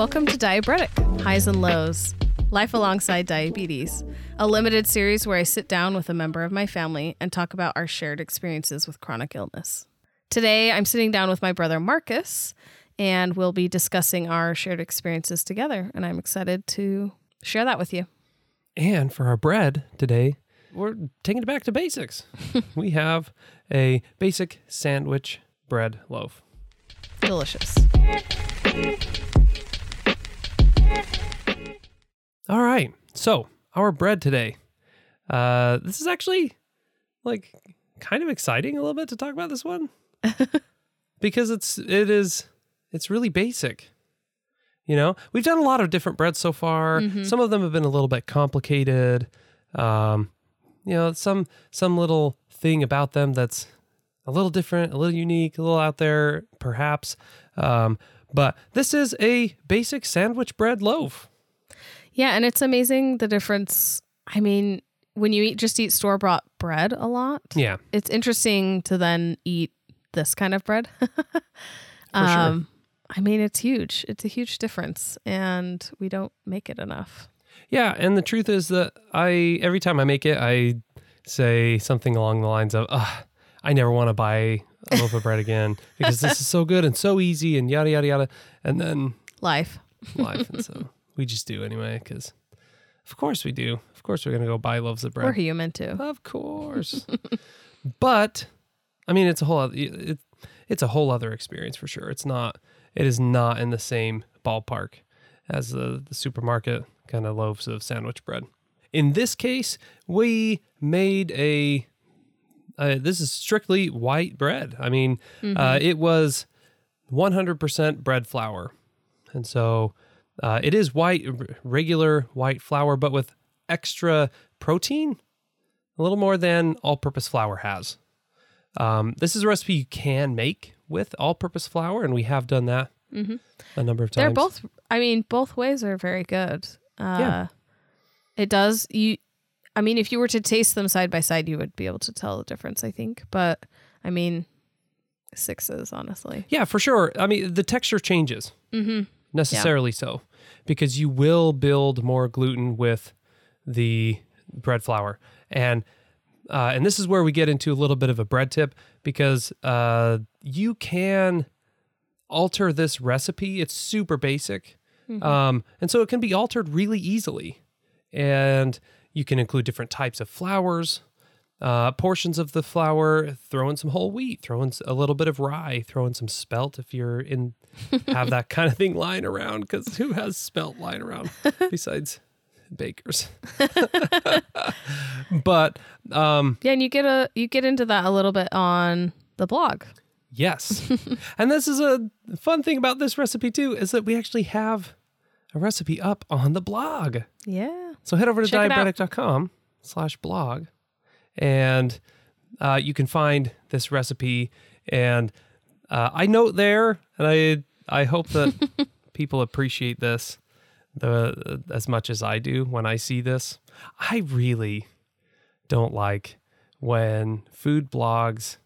Welcome to Diabetic, Highs and Lows, Life Alongside Diabetes, a limited series where I sit down with a member of my family and talk about our shared experiences with chronic illness. Today, I'm sitting down with my brother Marcus, and we'll be discussing our shared experiences together, and I'm excited to share that with you. And for our bread today, we're taking it back to basics. We have a basic sandwich bread loaf. Delicious. All right, so our bread today. This is actually like kind of exciting a little bit to talk about this one because it's really basic. You know, we've done a lot of different breads so far. Mm-hmm. Some of them have been a little bit complicated. You know, some little thing about them that's a little different, a little unique, a little out there, perhaps. But this is a basic sandwich bread loaf. Yeah, and it's amazing the difference. I mean, when you eat store-bought bread a lot, yeah, it's interesting to then eat this kind of bread. For sure. I mean, it's huge. It's a huge difference, and we don't make it enough. Yeah, and the truth is that every time I make it, I say something along the lines of, I never want to buy a loaf of bread again because this is so good and so easy and yada, yada, yada. And then... Life. And so we just do anyway because of course we do. Of course we're going to go buy loaves of bread. We're human too. Of course. But, I mean, it's a whole other experience for sure. It is not in the same ballpark as the supermarket kind of loaves of sandwich bread. In this case, we made this is strictly white bread. I mean, it was 100% bread flour. And so it is white, regular white flour, but with extra protein, a little more than all-purpose flour has. This is a recipe you can make with all-purpose flour, and we have done that a number of times. They're both, I mean, both ways are very good. Yeah. It does, I mean, if you were to taste them side by side, you would be able to tell the difference, I think. But, I mean, sixes, honestly. Yeah, for sure. I mean, the texture changes. Necessarily so. Because you will build more gluten with the bread flour. And this is where we get into a little bit of a bread tip. Because you can alter this recipe. It's super basic. And so it can be altered really easily. And... you can include different types of flours, portions of the flour, throw in some whole wheat, throw in a little bit of rye, throw in some spelt if you're have that kind of thing lying around, because who has spelt lying around besides bakers? But yeah, and you get into that a little bit on the blog. Yes. And this is a fun thing about this recipe too, is that we actually have a recipe up on the blog. Yeah. So head over to diabetic.com/blog and you can find this recipe. And I note there, and I hope that people appreciate this as much as I do when I see this. I really don't like when food blogs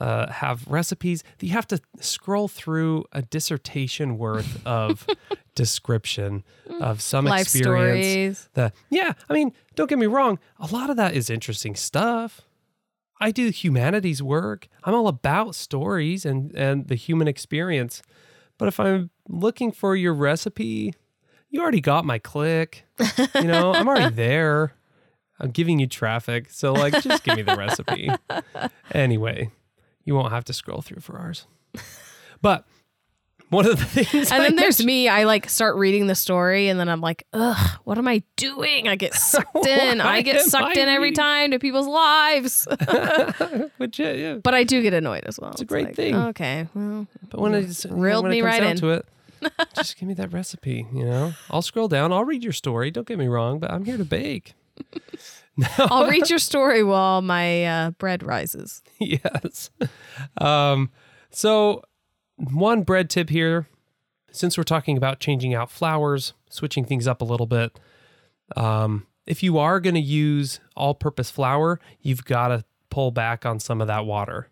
have recipes that you have to scroll through a dissertation worth of description of some life experience. I mean, don't get me wrong. A lot of that is interesting stuff. I do humanities work. I'm all about stories and the human experience. But if I'm looking for your recipe, you already got my click. You know, I'm already there. I'm giving you traffic. So like, just give me the recipe. Anyway. You won't have to scroll through for ours. But one of the things... And then there's me. I like start reading the story and then I'm like, ugh, what am I doing? I get sucked in. I get sucked in every time to people's lives. Legit, yeah. But I do get annoyed as well. It's a great thing. Okay. Well, but when it just reeled me right into it, just give me that recipe, you know? I'll scroll down. I'll read your story. Don't get me wrong, but I'm here to bake. No. I'll read your story while my bread rises. Yes. So one bread tip here, since we're talking about changing out flours, switching things up a little bit, if you are going to use all-purpose flour, you've got to pull back on some of that water.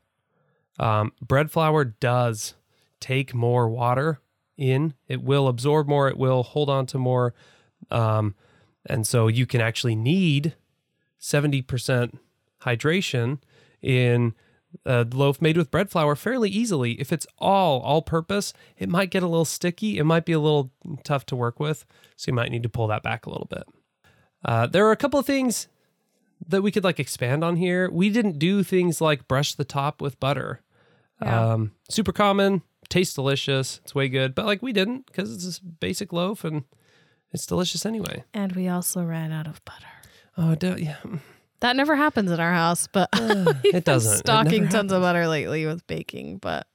Bread flour does take more water in, it will absorb more, it will hold on to more. And so you can actually need 70% hydration in a loaf made with bread flour fairly easily. If it's all purpose, it might get a little sticky. It might be a little tough to work with. So you might need to pull that back a little bit. There are a couple of things that we could like expand on here. We didn't do things like brush the top with butter. Yeah. Super common, tastes delicious. It's way good. But like we didn't because it's this basic loaf and it's delicious anyway. And we also ran out of butter. Oh, yeah. That never happens in our house, but it doesn't. Stocking it tons of butter lately with baking, but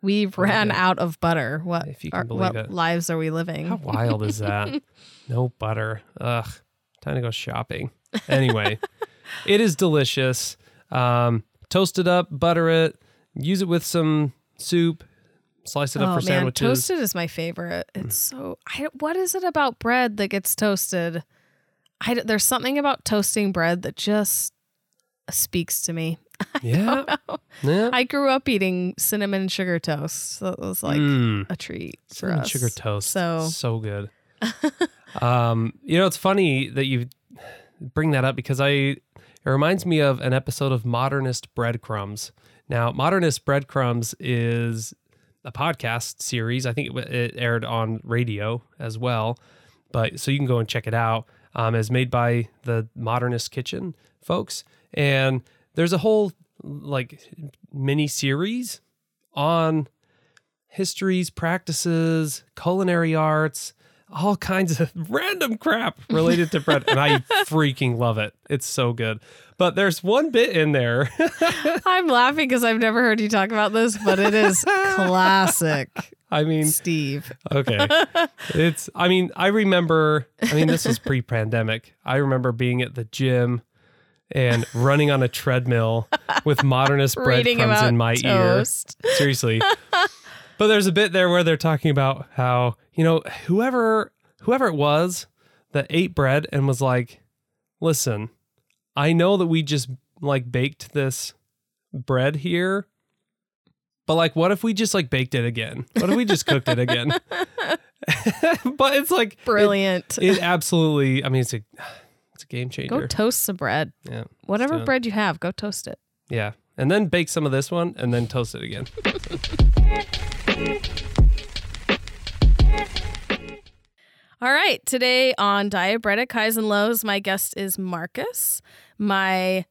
we ran out of butter. What? If you can believe it. What lives are we living? How wild is that? No butter. Ugh. Time to go shopping. Anyway, it is delicious. Toast it up, butter it, use it with some soup, slice it up for sandwiches. Toasted is my favorite. It's so. What is it about bread that gets toasted? There's something about toasting bread that just speaks to me. Yeah. I grew up eating cinnamon sugar toast. So it was like a treat for us. Sugar toast. So good. You know, it's funny that you bring that up because it reminds me of an episode of Modernist Breadcrumbs. Now, Modernist Breadcrumbs is a podcast series. I think it aired on radio as well. But so you can go and check it out. Is made by the Modernist Kitchen folks. And there's a whole like mini series on histories, practices, culinary arts, all kinds of random crap related to bread. And I freaking love it. It's so good. But there's one bit in there. I'm laughing because I've never heard you talk about this, but it is classic. I mean, Steve. Okay. This was pre-pandemic. I remember being at the gym and running on a treadmill with Modernist breadcrumbs in my ear. Seriously. But there's a bit there where they're talking about how, you know, whoever it was that ate bread and was like, listen, I know that we just like baked this bread here. But like, what if we just like baked it again? What if we just cooked it again? But it's like brilliant. It absolutely. I mean, it's a game changer. Go toast some bread. Yeah. Whatever bread you have, go toast it. Yeah, and then bake some of this one, and then toast it again. All right. Today on Diabetic Highs and Lows, my guest is Marcus, my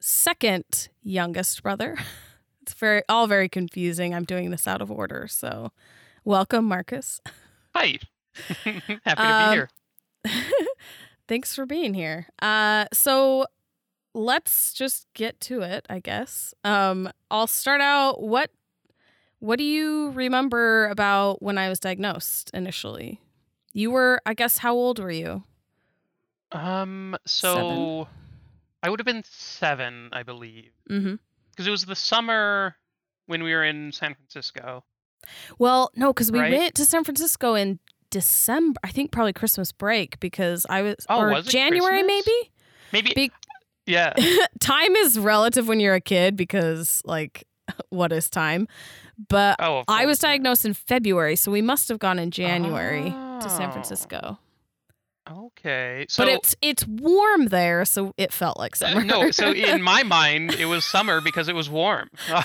second youngest brother. It's very confusing. I'm doing this out of order. So welcome, Marcus. Hi. Happy to be here. Thanks for being here. So let's just get to it, I guess. I'll start out. What do you remember about when I was diagnosed initially? You were, I guess, how old were you? So 7. I would have been 7, I believe. Mm-hmm. Because it was the summer when we were in San Francisco. Well, no, because we went to San Francisco in December. I think probably Christmas break because I was... or was it January, Christmas? Maybe. Yeah. Time is relative when you're a kid because, like, what is time? But I was diagnosed in February, so we must have gone in January to San Francisco. Okay. So, but it's warm there, so it felt like summer. No, so in my mind, it was summer because it was warm. How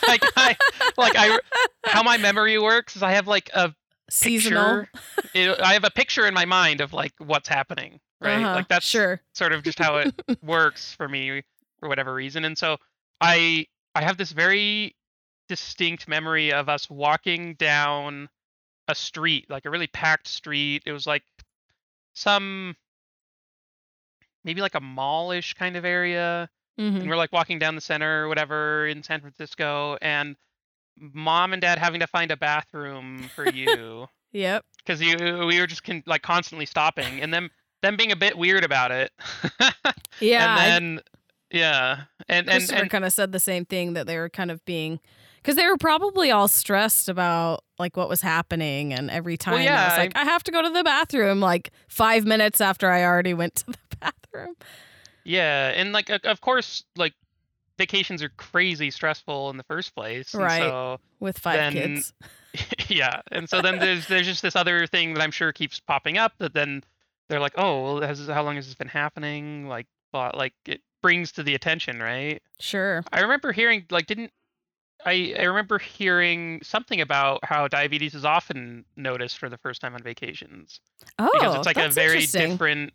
my memory works is I have like a seasonal. I have a picture in my mind of like what's happening, right? Uh-huh, like that's sort of just how it works for me for whatever reason. And so I have this very distinct memory of us walking down a street, like a really packed street. It was like some maybe like a mall-ish kind of area, and we're like walking down the center or whatever in San Francisco, and mom and dad having to find a bathroom for you. Yep, because we were just constantly stopping, and them being a bit weird about it. Yeah, and then and Christopher kind of said the same thing, that they were kind of being. Because they were probably all stressed about, like, what was happening. And every time I was like, I have to go to the bathroom, like, 5 minutes after I already went to the bathroom. Yeah. And, like, of course, like, vacations are crazy stressful in the first place. Right. So with 5 kids. Yeah, and so then there's just this other thing that I'm sure keeps popping up that then they're like, oh, well, how long has this been happening? Like it brings to the attention, right? Sure. I remember hearing I remember hearing something about how diabetes is often noticed for the first time on vacations. Oh, because it's like that's a very different,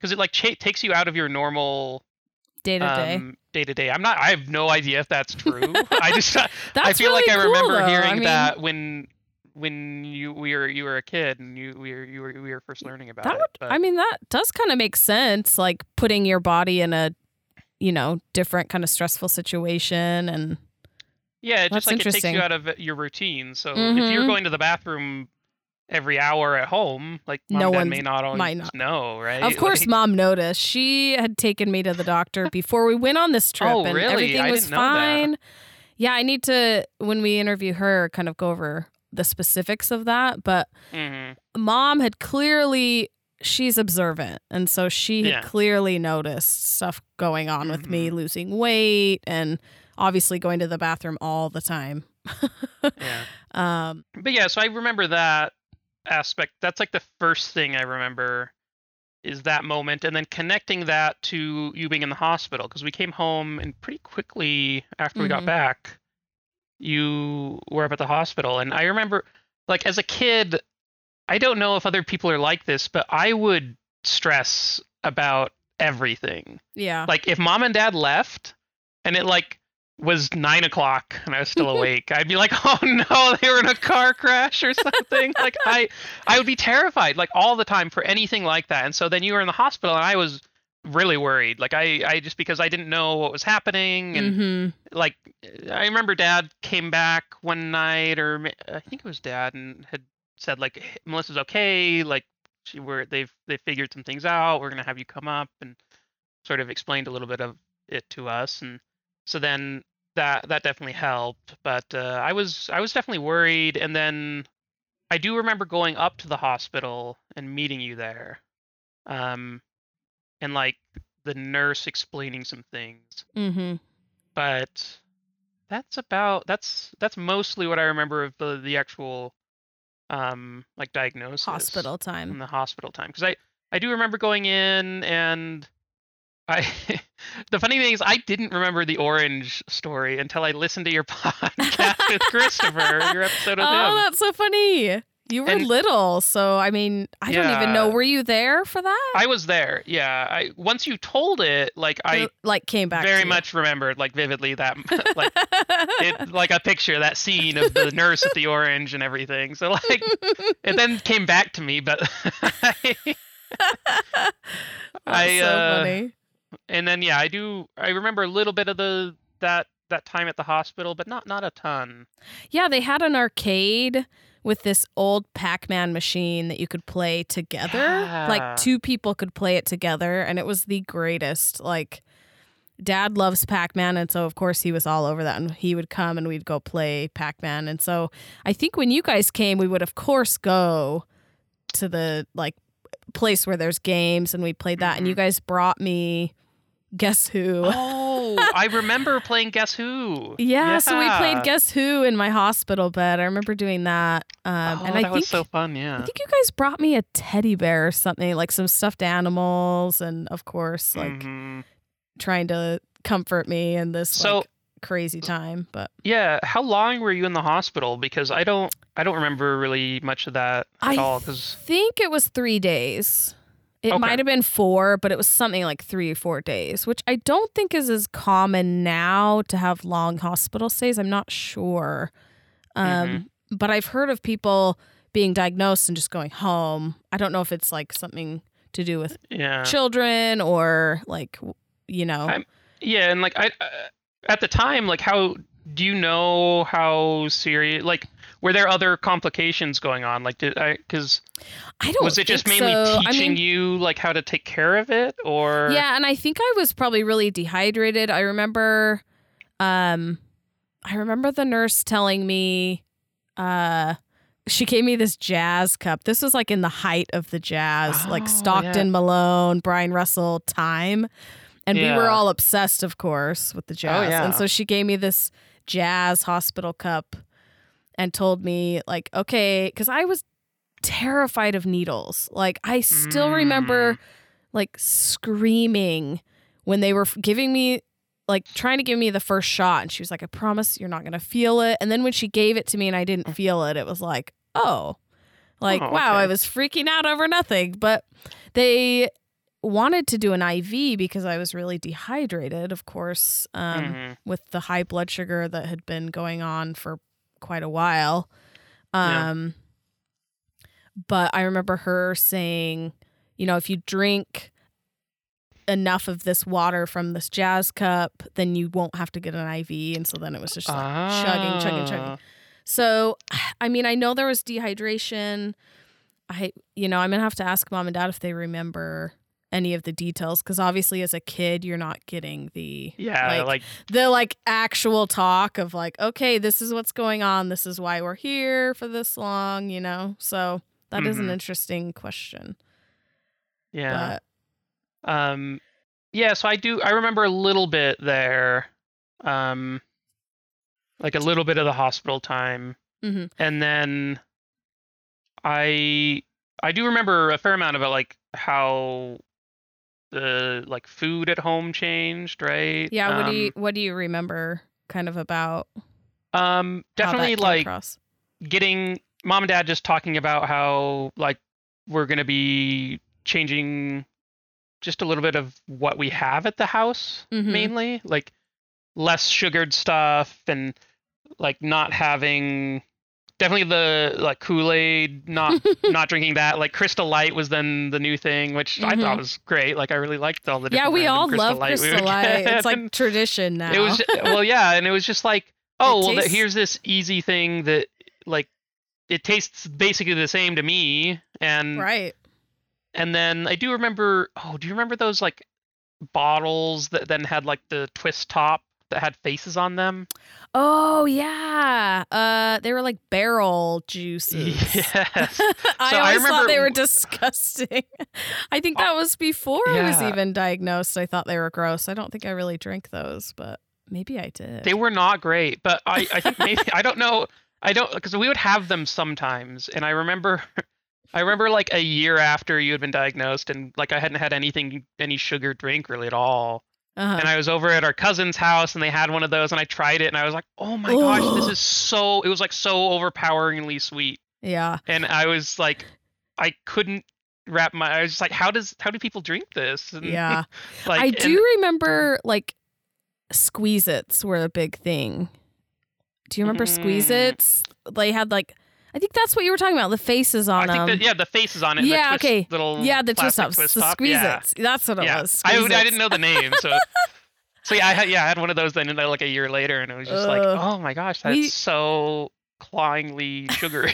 because it like takes you out of your normal day to day. I have no idea if that's true. I feel really like I remember cool, hearing that when you were a kid and we were first learning about that. That does kind of make sense, like putting your body in a different kind of stressful situation, and yeah, it just like it takes you out of your routine. So if you're going to the bathroom every hour at home, like mom may not always know, right? Of course, mom noticed. She had taken me to the doctor before we went on this trip, and really? Everything was fine. That. Yeah, I need to, when we interview her, kind of go over the specifics of that. But mom had clearly, she's observant, and so she had clearly noticed stuff going on with me, losing weight, and obviously going to the bathroom all the time. But yeah, so I remember that aspect. That's like the first thing I remember is that moment, and then connecting that to you being in the hospital, because we came home and pretty quickly after we got back, you were up at the hospital. And I remember, like, as a kid, I don't know if other people are like this, but I would stress about everything. Yeah. Like if mom and dad left and it like was 9:00 and I was still awake, I'd be like, oh no, they were in a car crash or something. Like I would be terrified, like all the time, for anything like that. And so then you were in the hospital and I was really worried. Like I just, because I didn't know what was happening. And like, I remember dad came back one night, or I think it was dad, and had said like, Melissa's okay. Like they've figured some things out. We're going to have you come up, and sort of explained a little bit of it to us. And so then that definitely helped, but I was definitely worried. And then I do remember going up to the hospital and meeting you there, and like the nurse explaining some things. But that's mostly what I remember of the actual like diagnosis, hospital time, in the hospital time, because I do remember going in and. The funny thing is, I didn't remember the orange story until I listened to your podcast with Christopher, your episode with him. Oh, that's so funny. You were little, so I mean, I don't even know. Were you there for that? I was there, yeah. Once you told it, like I came back very much remembered, like vividly that, like it, like a picture, that scene of the nurse at the orange and everything. So like, it then came back to me, but that's so funny. And then, yeah, I remember a little bit of that time at the hospital, but not a ton. Yeah, they had an arcade with this old Pac-Man machine that you could play together. Yeah. Like, two people could play it together, and it was the greatest. Like, Dad loves Pac-Man, and so, of course, he was all over that, and he would come, and we'd go play Pac-Man. And so I think when you guys came, we would, of course, go to the, like, place where there's games, and we played that, and you guys brought me... Guess Who. Oh, I remember playing Guess Who. Yeah, so we played Guess Who in my hospital bed. I remember doing that. That was so fun, yeah. I think you guys brought me a teddy bear or something, like some stuffed animals, and of course, like trying to comfort me in this crazy time. But yeah, how long were you in the hospital? Because I don't remember really much of that at all. Because I think it was 3 days. It might have been 4, but it was something like 3 or 4 days, which I don't think is as common now to have long hospital stays. I'm not sure. But I've heard of people being diagnosed and just going home. I don't know if it's like something to do with children or like, And like I at the time, like how do you know how serious, like, were there other complications going on? Like, was it just mainly teaching you like how to take care of it, or? Yeah. And I think I was probably really dehydrated. I remember the nurse telling me, she gave me this jazz cup. This was like in the height of the jazz, like Stockton, Malone, Brian Russell time. And we were all obsessed, of course, with the jazz. And so she gave me this jazz hospital cup. and told me, like, okay, because I was terrified of needles. Like, I still remember, like, screaming when they were giving me, like, trying to give me the first shot. And she was like, I promise you're not going to feel it. And then when she gave it to me and I didn't feel it, it was like, oh. Like, oh, wow, okay. I was freaking out over nothing. But they wanted to do an IV because I was really dehydrated, of course, with the high blood sugar that had been going on for quite a while. But I remember her saying, you know, if you drink enough of this water from this jazz cup, then you won't have to get an IV. And so then it was just like chugging. So, I mean, I know there was dehydration. I'm going to have to ask mom and dad if they remember any of the details. Because obviously as a kid, you're not getting the, actual talk of like, okay, this is what's going on. This is why we're here for this long, you know? So that is an interesting question. Yeah. But, so I remember a little bit there. Like a little bit of the hospital time. Mm-hmm. And then I do remember a fair amount about like how the like food at home changed, right? Yeah, what do you remember kind of about? Definitely like getting mom and dad just talking about how like we're going to be changing just a little bit of what we have at the house mainly, like less sugared stuff and like not having definitely the like Kool-Aid, not drinking that. Like Crystal Light was then the new thing, which I thought was great. Like I really liked all the different we all love Crystal Light. It's like tradition now. It was and it was just like, oh, here's this easy thing that like it tastes basically the same to me, and right. And then I do remember. Oh, do you remember those like bottles that then had like the twist top that had faces on them? Oh yeah, they were like barrel juices. Yes. I remember... thought they were disgusting. I think that was before I was even diagnosed. I thought they were gross. I don't think I really drank those, but maybe I did. They were not great, but I think maybe I don't know. I don't, because we would have them sometimes, and I remember like a year after you had been diagnosed, and like I hadn't had any sugar drink really at all. Uh-huh. And I was over at our cousin's house and they had one of those and I tried it and I was like, oh my gosh, this is it was like so overpoweringly sweet. Yeah. And I was like, I couldn't wrap I was just like, how do people drink this? And yeah. Like, I do remember like Squeeze-Its were a big thing. Do you remember Squeeze-Its? They had like, I think that's what you were talking about. The faces on them. The faces on it. Yeah, the twist, okay. Little the twist-ups. The Squeeze-Its. Yeah. That's what it was. I didn't know the name. I had one of those then like a year later, and it was just like, oh my gosh, that's so clawingly sugary.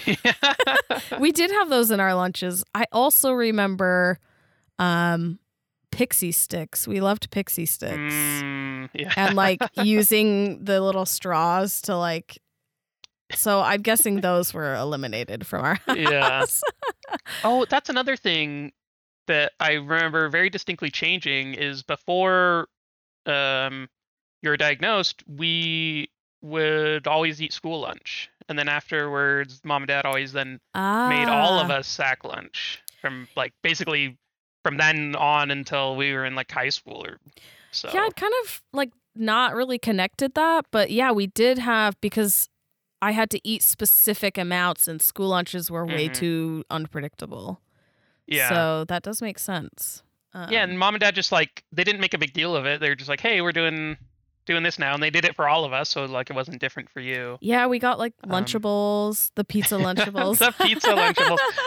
We did have those in our lunches. I also remember pixie sticks. We loved pixie sticks. And like using the little straws to like... So I'm guessing those were eliminated from our house. Yeah. Oh, that's another thing that I remember very distinctly changing is before you were diagnosed, we would always eat school lunch. And then afterwards, mom and dad always then made all of us sack lunch from like basically from then on until we were in like high school or so. Yeah, I'd kind of like not really connected that. But yeah, we did have because... I had to eat specific amounts and school lunches were way too unpredictable. Yeah. So that does make sense. And mom and dad just like, they didn't make a big deal of it. They were just like, hey, we're doing this now. And they did it for all of us. So like, it wasn't different for you. Yeah. We got like Lunchables, the pizza Lunchables.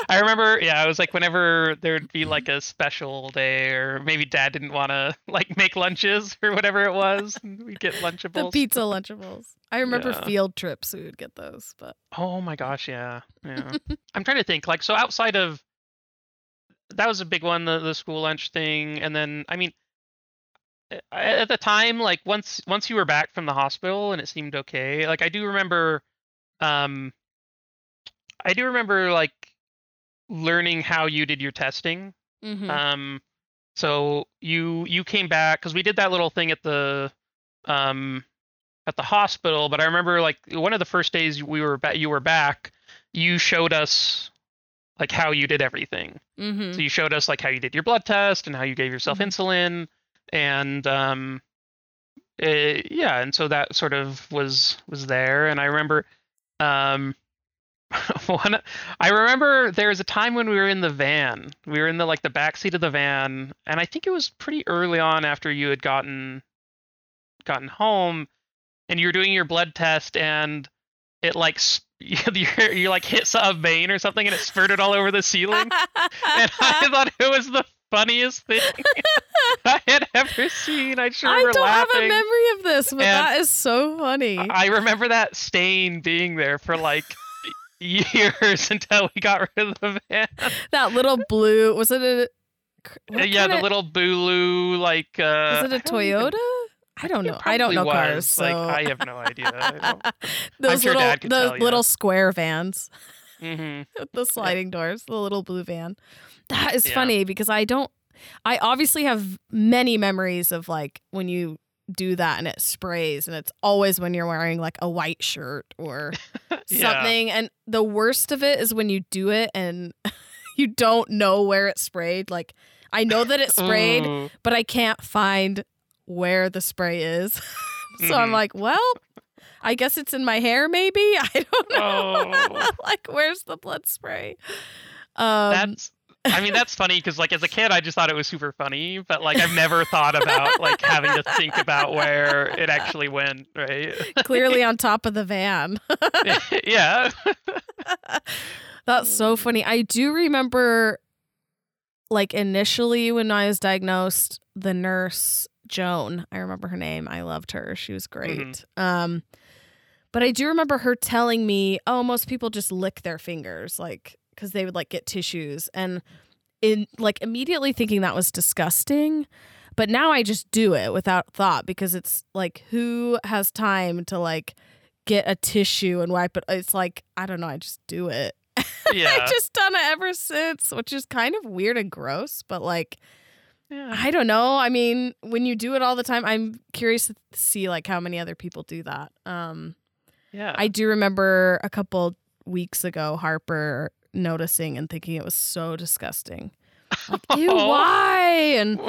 I remember, it was like whenever there'd be like a special day or maybe dad didn't want to like make lunches or whatever it was. We'd get Lunchables. The pizza Lunchables. I remember field trips. We would get those, but. Oh my gosh. Yeah. I'm trying to think like, so outside of, that was a big one, the school lunch thing. And then, I mean, at the time, like once you were back from the hospital and it seemed okay, like I do remember like learning how you did your testing. So you came back because we did that little thing at the at the hospital, but I remember like one of the first days you were back, you showed us like how you did everything. Mm-hmm. So you showed us like how you did your blood test and how you gave yourself mm-hmm. insulin, and and so that sort of was there. And I remember I remember there was a time when we were in the van. We were in the back seat of the van, and I think it was pretty early on after you had gotten home, and you were doing your blood test, and it you like hit a vein or something, and it spurted all over the ceiling. And I thought it was the funniest thing I had ever seen. I don't have a memory of this, but that is so funny. I remember that stain being there for years until we got rid of the van. That little blue, was it a? Yeah, the little Boogaloo was it a Toyota? I don't know. I don't know cars. So. I have no idea. Those little square vans. Mm-hmm. With the sliding doors, the little blue van. That is funny because I obviously have many memories of when you do that and it sprays, and it's always when you're wearing a white shirt or something. And the worst of it is when you do it and you don't know where it sprayed. I know that it sprayed, but I can't find where the spray is. So I'm well, I guess it's in my hair, maybe. I don't know. Where's the blood spray? That's funny because as a kid, I just thought it was super funny, but I've never thought about having to think about where it actually went, right? Clearly on top of the van. Yeah. That's so funny. I do remember initially when I was diagnosed, the nurse, Joan, I remember her name. I loved her. She was great. Mm-hmm. But I do remember her telling me, oh, most people just lick their fingers, because they would get tissues, and immediately thinking that was disgusting. But now I just do it without thought because it's who has time to get a tissue and wipe it? It's I don't know. I just do it. Yeah. I've just done it ever since, which is kind of weird and gross, but yeah. I don't know. I mean, when you do it all the time, I'm curious to see how many other people do that. I do remember a couple weeks ago, Harper noticing and thinking it was so disgusting. Ew, why? And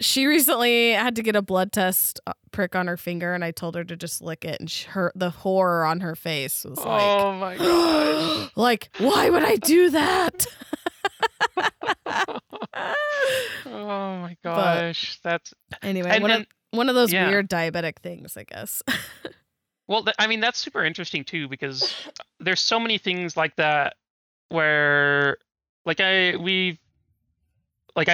she recently had to get a blood test prick on her finger, and I told her to just lick it, and the horror on her face was oh my god, why would I do that? Oh my gosh. But that's anyway, one of those weird diabetic things, I guess. Well, that's super interesting too, because there's so many things like that where I've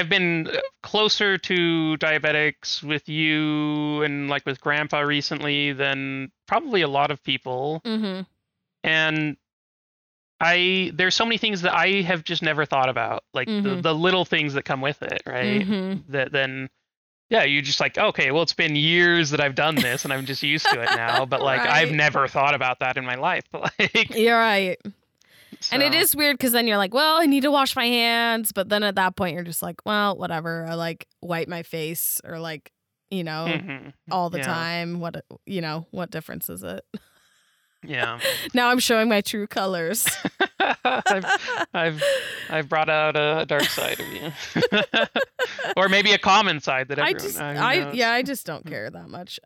been closer to diabetics with you and with Grandpa recently than probably a lot of people. Mm-hmm. And there's so many things that I have just never thought about, mm-hmm. the little things that come with it, right? Mm-hmm. That then, you're just okay, well, it's been years that I've done this and I'm just used to it now, but right. I've never thought about that in my life. You're right. So. And it is weird because then you're well, I need to wash my hands. But then at that point, you're just well, whatever. I wipe my face or mm-hmm. all the time. What, what difference is it? Yeah. Now I'm showing my true colors. I've brought out a dark side of you, or maybe a common side that everyone. I just don't care that much.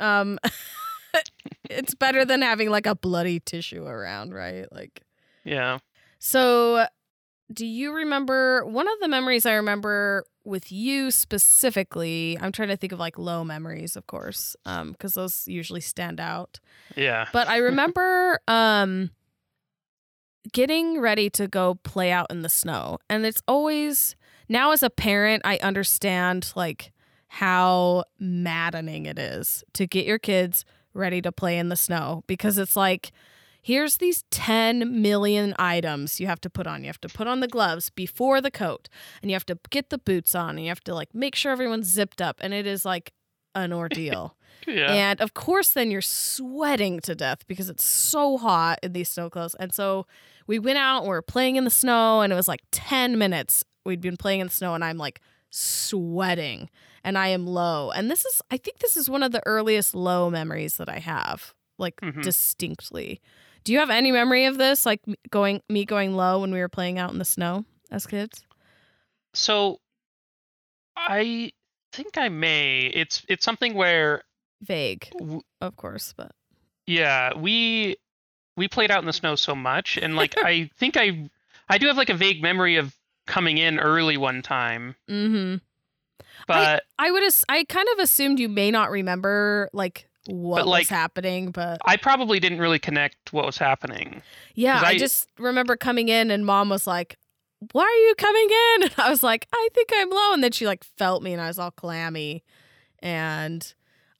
It's better than having a bloody tissue around, right? Yeah. So, do you remember one of the memories I remember with you specifically? I'm trying to think of low memories, of course, because those usually stand out. Yeah. But I remember getting ready to go play out in the snow, and it's always now as a parent I understand how maddening it is to get your kids ready to play in the snow, because it's here's these 10 million items you have to put on. You have to put on the gloves before the coat, and you have to get the boots on, and you have to make sure everyone's zipped up, and it is an ordeal. Yeah. And of course then you're sweating to death because it's so hot in these snow clothes. And so we went out, we were playing in the snow, and it was 10 minutes we'd been playing in the snow, and I'm sweating and I am low. And I think this is one of the earliest low memories that I have. like distinctly. Do you have any memory of this? Like me going low when we were playing out in the snow as kids? So I think I may. It's something where vague, of course, but yeah, we played out in the snow so much, and like I think I do have like a vague memory of coming in early one time. Mm-hmm. But I kind of assumed you may not remember like what was happening, but I probably didn't really connect what was happening. Yeah, I just remember coming in and Mom was like, "Why are you coming in?" And I was like, "I think I'm low." And then she like felt me and I was all clammy. And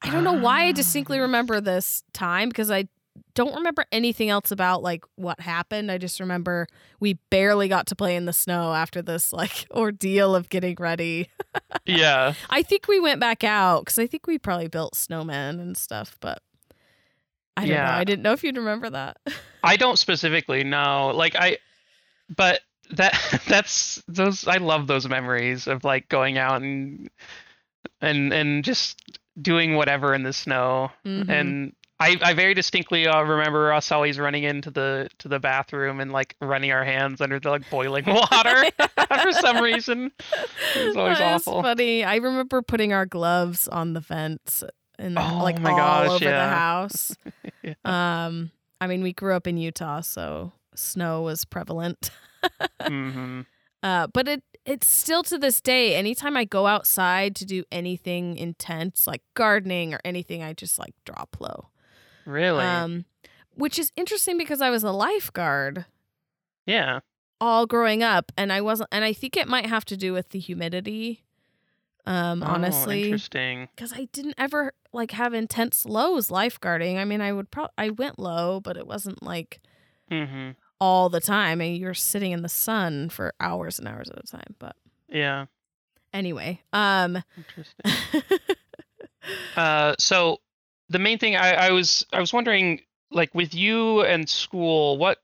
I don't know why I distinctly remember this time, because I don't remember anything else about like what happened. I just remember we barely got to play in the snow after this like ordeal of getting ready. Yeah. I think we went back out because I think we probably built snowmen and stuff, but I don't know. I didn't know if you'd remember that. I don't specifically know. But that's I love those memories of like going out and just doing whatever in the snow. Mm-hmm. And I very distinctly remember us always running into the bathroom and like running our hands under the like boiling water for some reason. It was always awful. That's funny. I remember putting our gloves on the vents and all over the house. Yeah. I mean, we grew up in Utah, so snow was prevalent. Mm-hmm. But it's still to this day, anytime I go outside to do anything intense like gardening or anything, I just like drop low. Really? Which is interesting because I was a lifeguard. Yeah. All growing up, and I wasn't, and I think it might have to do with the humidity. Honestly, interesting. Because I didn't ever like have intense lows lifeguarding. I mean, I went low, but it wasn't like all the time. I mean, you're sitting in the sun for hours and hours at a time. But yeah. Anyway, interesting. So. The main thing I was wondering, like with you and school, what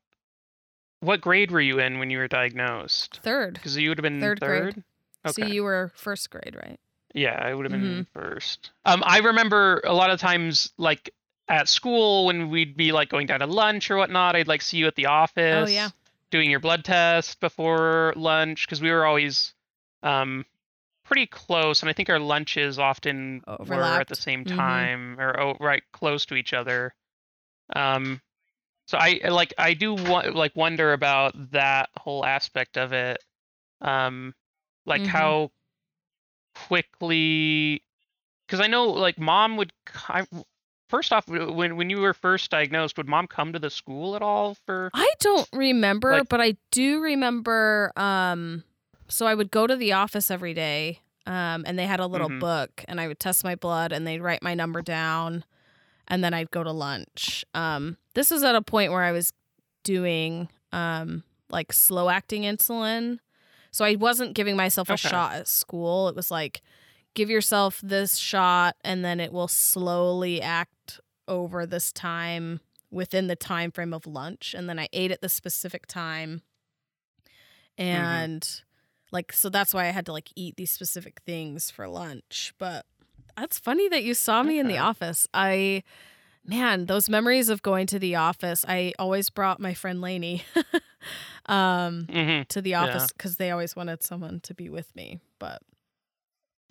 grade were you in when you were diagnosed? Third. Because you would have been third? Grade. Okay. So you were first grade, right? Yeah, I would have been first. I remember a lot of times like at school when we'd be like going down to lunch or whatnot, I'd like see you at the office. Oh, yeah. Doing your blood test before lunch, because we were always pretty close, and I think our lunches often overlapped. Were at the same time or right close to each other. So I do wonder about that whole aspect of it, how quickly, because I know like Mom would. First off, when you were first diagnosed, would Mom come to the school at all for? I don't remember, but I do remember. So I would go to the office every day, and they had a little book, and I would test my blood, and they'd write my number down, and then I'd go to lunch. This was at a point where I was doing like slow-acting insulin, so I wasn't giving myself a shot at school. It was like, give yourself this shot, and then it will slowly act over this time within the time frame of lunch, and then I ate at the specific time, and... Like, so that's why I had to, like, eat these specific things for lunch. But that's funny that you saw me in the office. Those memories of going to the office, I always brought my friend Lainey to the office because they always wanted someone to be with me. But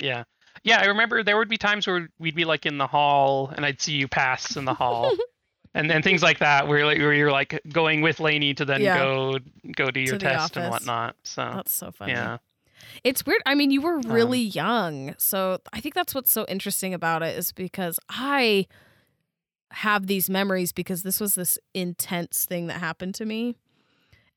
yeah. Yeah, I remember there would be times where we'd be, like, in the hall and I'd see you pass in the hall. And things like that, where you're like going with Lainey to then go do your test and whatnot. So that's so funny. Yeah, it's weird. I mean, you were really young, so I think that's what's so interesting about it is because I have these memories because this was this intense thing that happened to me,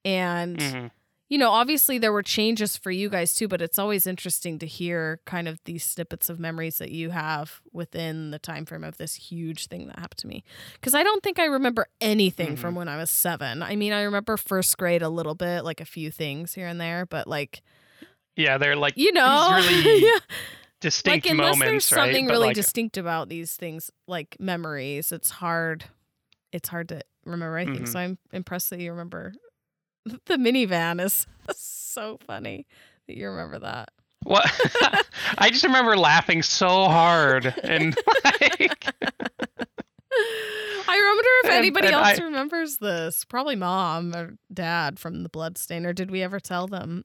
and you know, obviously there were changes for you guys too, but it's always interesting to hear kind of these snippets of memories that you have within the time frame of this huge thing that happened to me. Because I don't think I remember anything from when I was 7. I mean, I remember first grade a little bit, like a few things here and there, but like... Yeah, they're like, you know, these really distinct like, moments, right? Unless there's something really distinct about these things, like memories, it's hard to remember, I think. So I'm impressed that you remember... The minivan is so funny that you remember that. What? I just remember laughing so hard and like I wonder if anybody else remembers this. Probably mom or dad from the bloodstain, or did we ever tell them?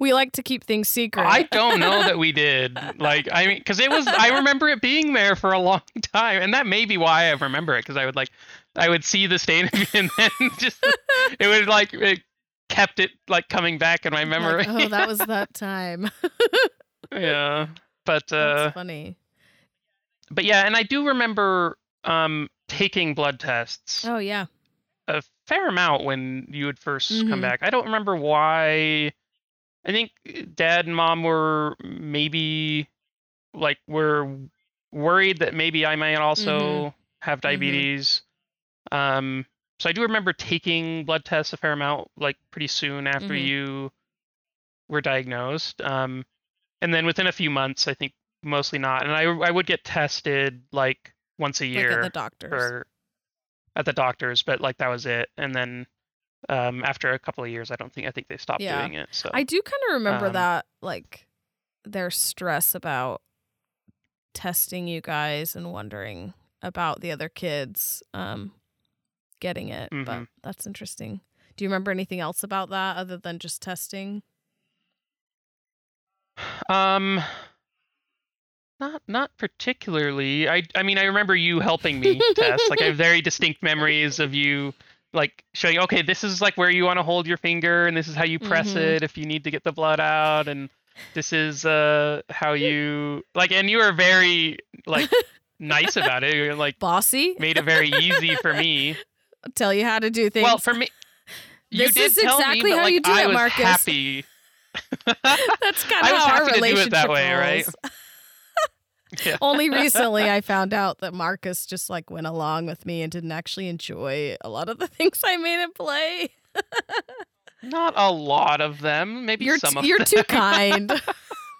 We like to keep things secret. I don't know that we did. Like, I mean, because it was, I remember it being there for a long time. And that may be why I remember it, because I would like, I would see the stain and then just, it would like, it kept it like coming back in my memory. Like, oh, that was that time. Yeah. But, that's funny. But yeah, and I do remember taking blood tests. Oh, yeah. A fair amount when you would first come back. I don't remember why. I think dad and mom were maybe like were worried that maybe I might also have diabetes. So I do remember taking blood tests a fair amount, like pretty soon after you were diagnosed. And then within a few months, I think mostly not. And I would get tested like once a year, like at the doctor's. At the doctor's, but like that was it. And then after a couple of years, I think they stopped doing it. So I do kind of remember that, like their stress about testing you guys and wondering about the other kids getting it. But that's interesting. Do you remember anything else about that other than just testing? Not particularly. I mean, I remember you helping me test. Like I have very distinct memories of you like showing, okay, this is like where you want to hold your finger, and this is how you press it if you need to get the blood out, and this is how you like. And you were very like nice about it. You're like bossy, made it very easy for me. I'll tell you how to do things. Well, for me, you this did is tell exactly me, but, how like, you do I it, was Marcus. Happy. That's kind of how our relationship do it that way, right? Yeah. Only recently I found out that Marcus just like went along with me and didn't actually enjoy a lot of the things I made him play. Not a lot of them. Maybe some of them. You're too kind.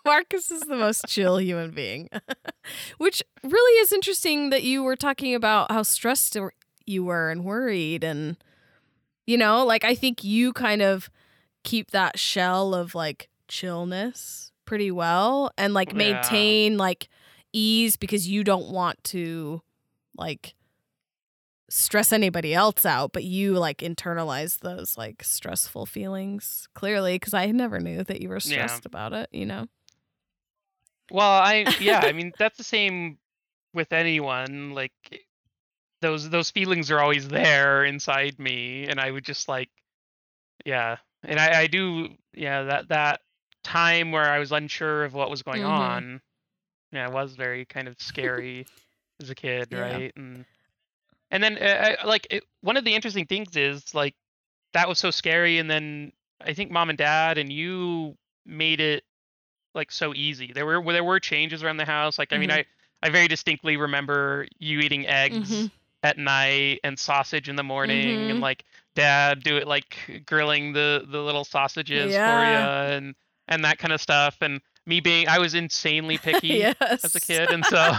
Marcus is the most chill human being. Which really is interesting that you were talking about how stressed you were and worried. And, you know, like I think you kind of keep that shell of like chillness pretty well and like maintain like ease, because you don't want to like stress anybody else out, but you like internalize those like stressful feelings clearly, because I never knew that you were stressed about it, you know. Well, I mean, that's the same with anyone. Like those feelings are always there inside me, and I would just like and I do that time where I was unsure of what was going on. Yeah, it was very kind of scary as a kid, right? And then, one of the interesting things is, like, that was so scary, and then I think mom and dad and you made it, like, so easy. There were changes around the house. Like, I mean, I very distinctly remember you eating eggs at night and sausage in the morning, and, like, dad do it, like, grilling the little sausages for you and that kind of stuff, and I was insanely picky as a kid, and so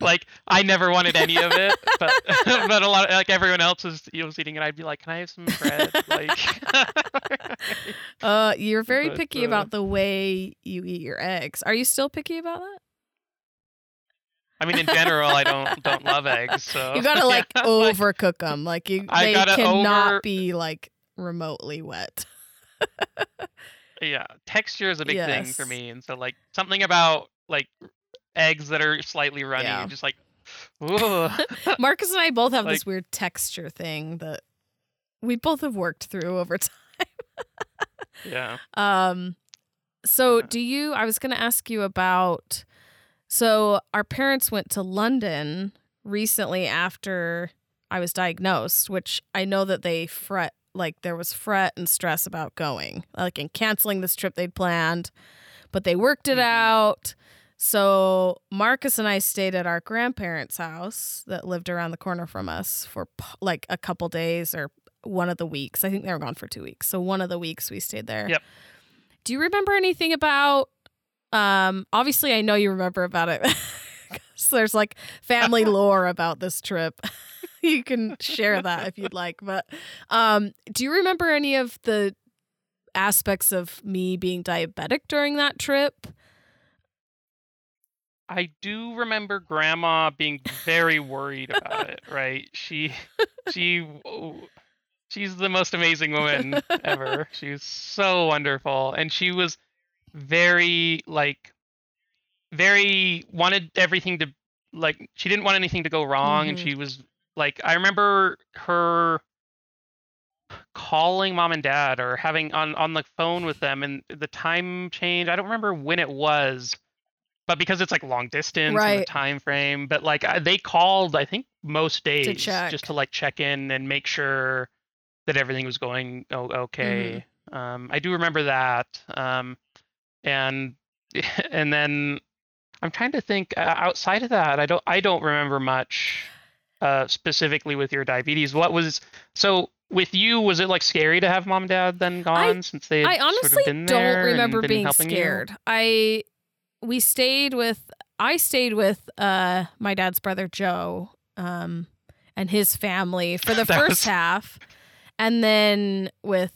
like I never wanted any of it, but a lot of, like everyone else was eating it. I'd be like, "Can I have some bread?" Like, you're very picky about the way you eat your eggs. Are you still picky about that? I mean, in general, I don't love eggs. So you gotta like overcook them. Like they cannot be like remotely wet. Yeah, texture is a big thing for me, and so like something about like eggs that are slightly runny, just like, ooh. Marcus and I both have like, this weird texture thing that we both have worked through over time. So I was going to ask you about, so our parents went to London recently after I was diagnosed, which I know that they there was fret and stress about going, like, and canceling this trip they'd planned, but they worked it out. So Marcus and I stayed at our grandparents' house that lived around the corner from us for like a couple days or one of the weeks. I think they were gone for 2 weeks. So one of the weeks we stayed there. Yep. Do you remember anything about, obviously I know you remember about it. So there's like family lore about this trip. You can share that if you'd like. But do you remember any of the aspects of me being diabetic during that trip? I do remember Grandma being very worried about it, right? She's the most amazing woman ever. She's so wonderful. And she was very wanted everything to, like, she didn't want anything to go wrong. Mm-hmm. And she was like, I remember her calling mom and dad or having on the phone with them, and the time change, I don't remember when it was, but because it's like long distance, right, and the time frame, but like they called, I think most days just to like check in and make sure that everything was going okay. Mm-hmm. I do remember that. And then I'm trying to think outside of that, I don't remember much specifically with your diabetes. With you, was it like scary to have mom and dad then gone, since they had sort of been there? I honestly don't remember being scared. You? I stayed with my dad's brother Joe and his family for the first half, and then with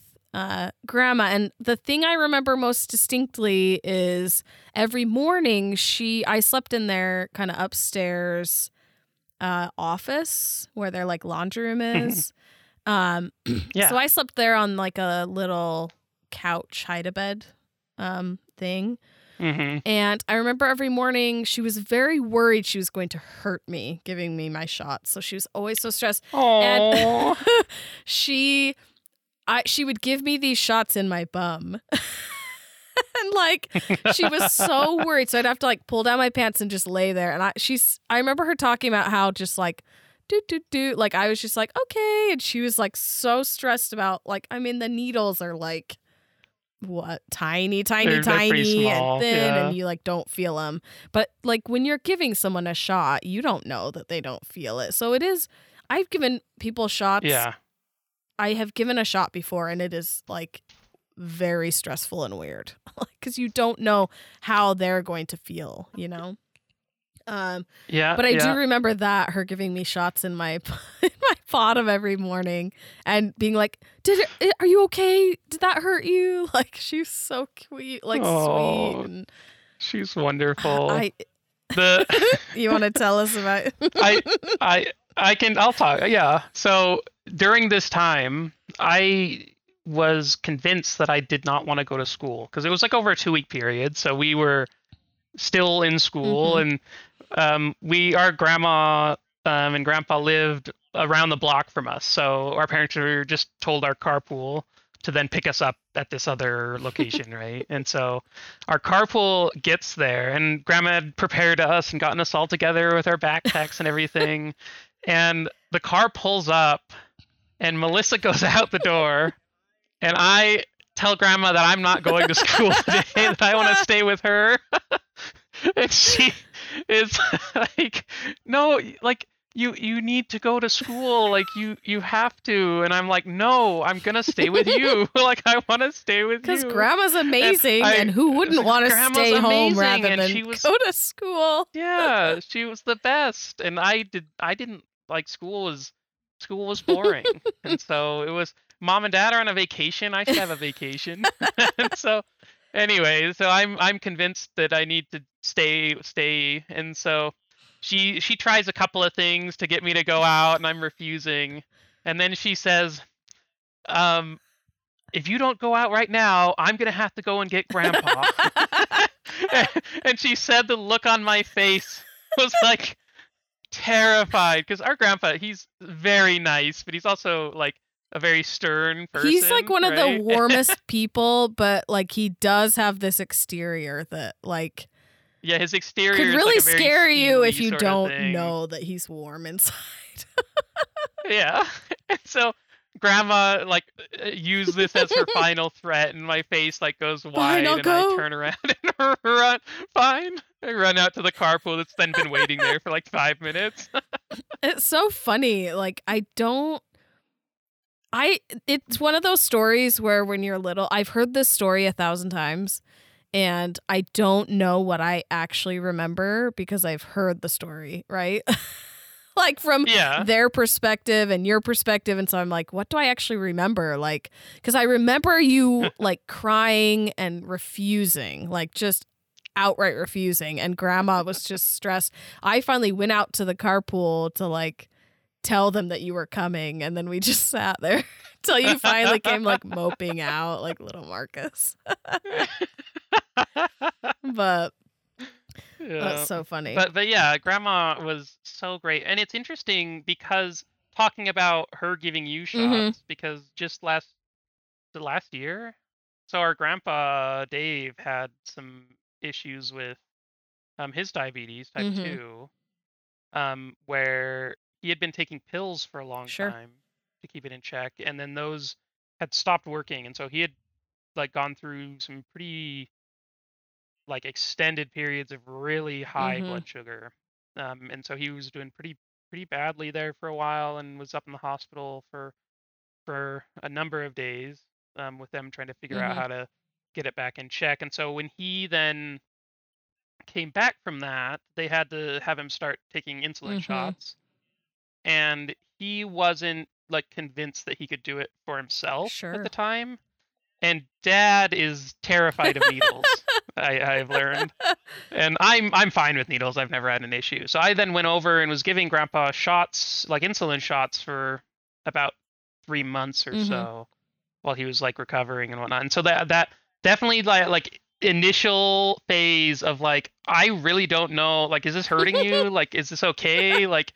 Grandma. And the thing I remember most distinctly is every morning I slept in their kind of upstairs office where their like laundry room is. So I slept there on like a little couch hide-a-bed thing. Mm-hmm. And I remember every morning she was very worried she was going to hurt me giving me my shots. So she was always so stressed. Aww. And she would give me these shots in my bum. And like, she was so worried. So I'd have to like pull down my pants and just lay there. And I remember her talking about how just like, do, do, do. Like, I was just like, okay. And she was like so stressed about, like, I mean, the needles are like, what? Tiny and thin. Yeah. And you like don't feel them. But like when you're giving someone a shot, you don't know that they don't feel it. So it is, I've given people shots. Yeah. I have given a shot before, and it is like very stressful and weird because you don't know how they're going to feel, you know? But I do remember that, her giving me shots in my bottom every morning and being like, are you okay? Did that hurt you? Like, she's so cute, like, sweet. And she's wonderful. You want to tell us about it? I'll talk. Yeah. So during this time, I was convinced that I did not want to go to school because it was like over a 2-week period. So we were still in school. Mm-hmm. And our grandma and grandpa lived around the block from us. So our parents were just told our carpool to then pick us up at this other location, right? And so our carpool gets there, and Grandma had prepared us and gotten us all together with our backpacks and everything. And the car pulls up, and Melissa goes out the door, and I tell Grandma that I'm not going to school today, that I want to stay with her. And she is like, no, like, you need to go to school, like, you have to. And I'm like, no, I'm gonna stay with you. Like, I want to stay with you because Grandma's amazing, and who wouldn't want to stay home rather than go to school? Yeah, she was the best. And I didn't like school was boring. And so it was, Mom and Dad are on a vacation, I should have a vacation. And so anyway, so I'm convinced that I need to stay. And so she tries a couple of things to get me to go out, and I'm refusing. And then she says, if you don't go out right now, I'm going to have to go and get Grandpa. And she said the look on my face was like terrified, because our grandpa, he's very nice, but he's also like a very stern person. He's like one, right, of the warmest people, but like he does have this exterior that like, yeah, his exterior could really is like scare you if you don't know that he's warm inside. Yeah. And so Grandma like used this as her final threat, and my face like goes wide, and I turn around and run out to the carpool that's then been waiting there for like 5 minutes. It's so funny. Like, it's one of those stories where when you're little, I've heard this story 1,000 times, and I don't know what I actually remember because I've heard the story, right? Like from their perspective and your perspective. And so I'm like, what do I actually remember? Like, because I remember you like crying and refusing, like just outright refusing, and Grandma was just stressed. I finally went out to the carpool to like tell them that you were coming, and then we just sat there till you finally came like moping out like little Marcus. But yeah. That's so funny. But yeah, Grandma was so great. And it's interesting because talking about her giving you shots, because just last year, so our Grandpa Dave had some issues with his diabetes, type 2, where he had been taking pills for a long time to keep it in check, and then those had stopped working, and so he had like gone through some pretty like extended periods of really high blood sugar, and so he was doing pretty badly there for a while, and was up in the hospital for a number of days with them trying to figure out how to get it back in check. And so when he then came back from that, they had to have him start taking insulin shots, and he wasn't like convinced that he could do it for himself at the time. And Dad is terrified of needles. I've learned, and I'm fine with needles. I've never had an issue. So I then went over and was giving Grandpa shots, like insulin shots, for about 3 months or so, while he was like recovering and whatnot. And so that definitely like initial phase of like, I really don't know, like, is this hurting you? Like, is this okay? Like,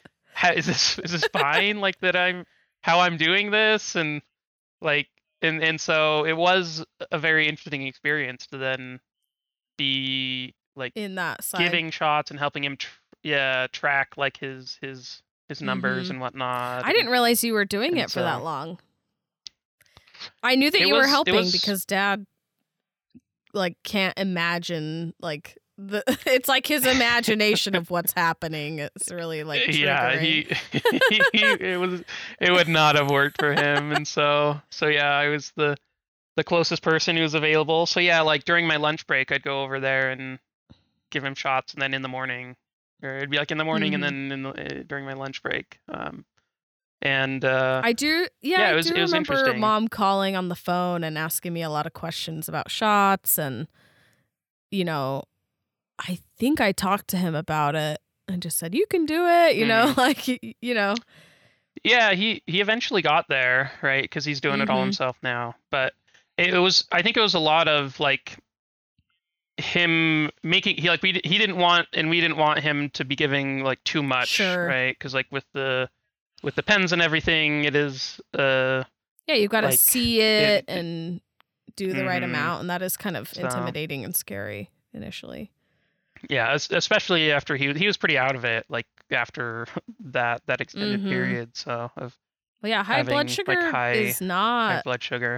is this fine? Like that I'm doing this, and like. And so it was a very interesting experience to then be like in that side, giving shots and helping him track like his numbers and whatnot. I didn't realize you were doing it for that long. I knew that you were helping because Dad like can't imagine like it's like his imagination of what's happening. It's really like triggering. Yeah, it would not have worked for him, and so yeah, I was the closest person who was available. So yeah, like during my lunch break, I'd go over there and give him shots, and then in the morning, or it'd be like in the morning, and then during my lunch break. I do. Yeah, I do remember Mom calling on the phone and asking me a lot of questions about shots, and you know. I think I talked to him about it and just said, you can do it, you know, like, you know. Yeah, he eventually got there, right? Because he's doing it all himself now. But I think it was a lot of like him making, we didn't want him to be giving like too much, right? Because like with the pens and everything, it is. You've got to like, see it and do the right amount. And that is kind of intimidating and scary initially. Yeah, especially after he was pretty out of it, like after that extended period. So high blood sugar,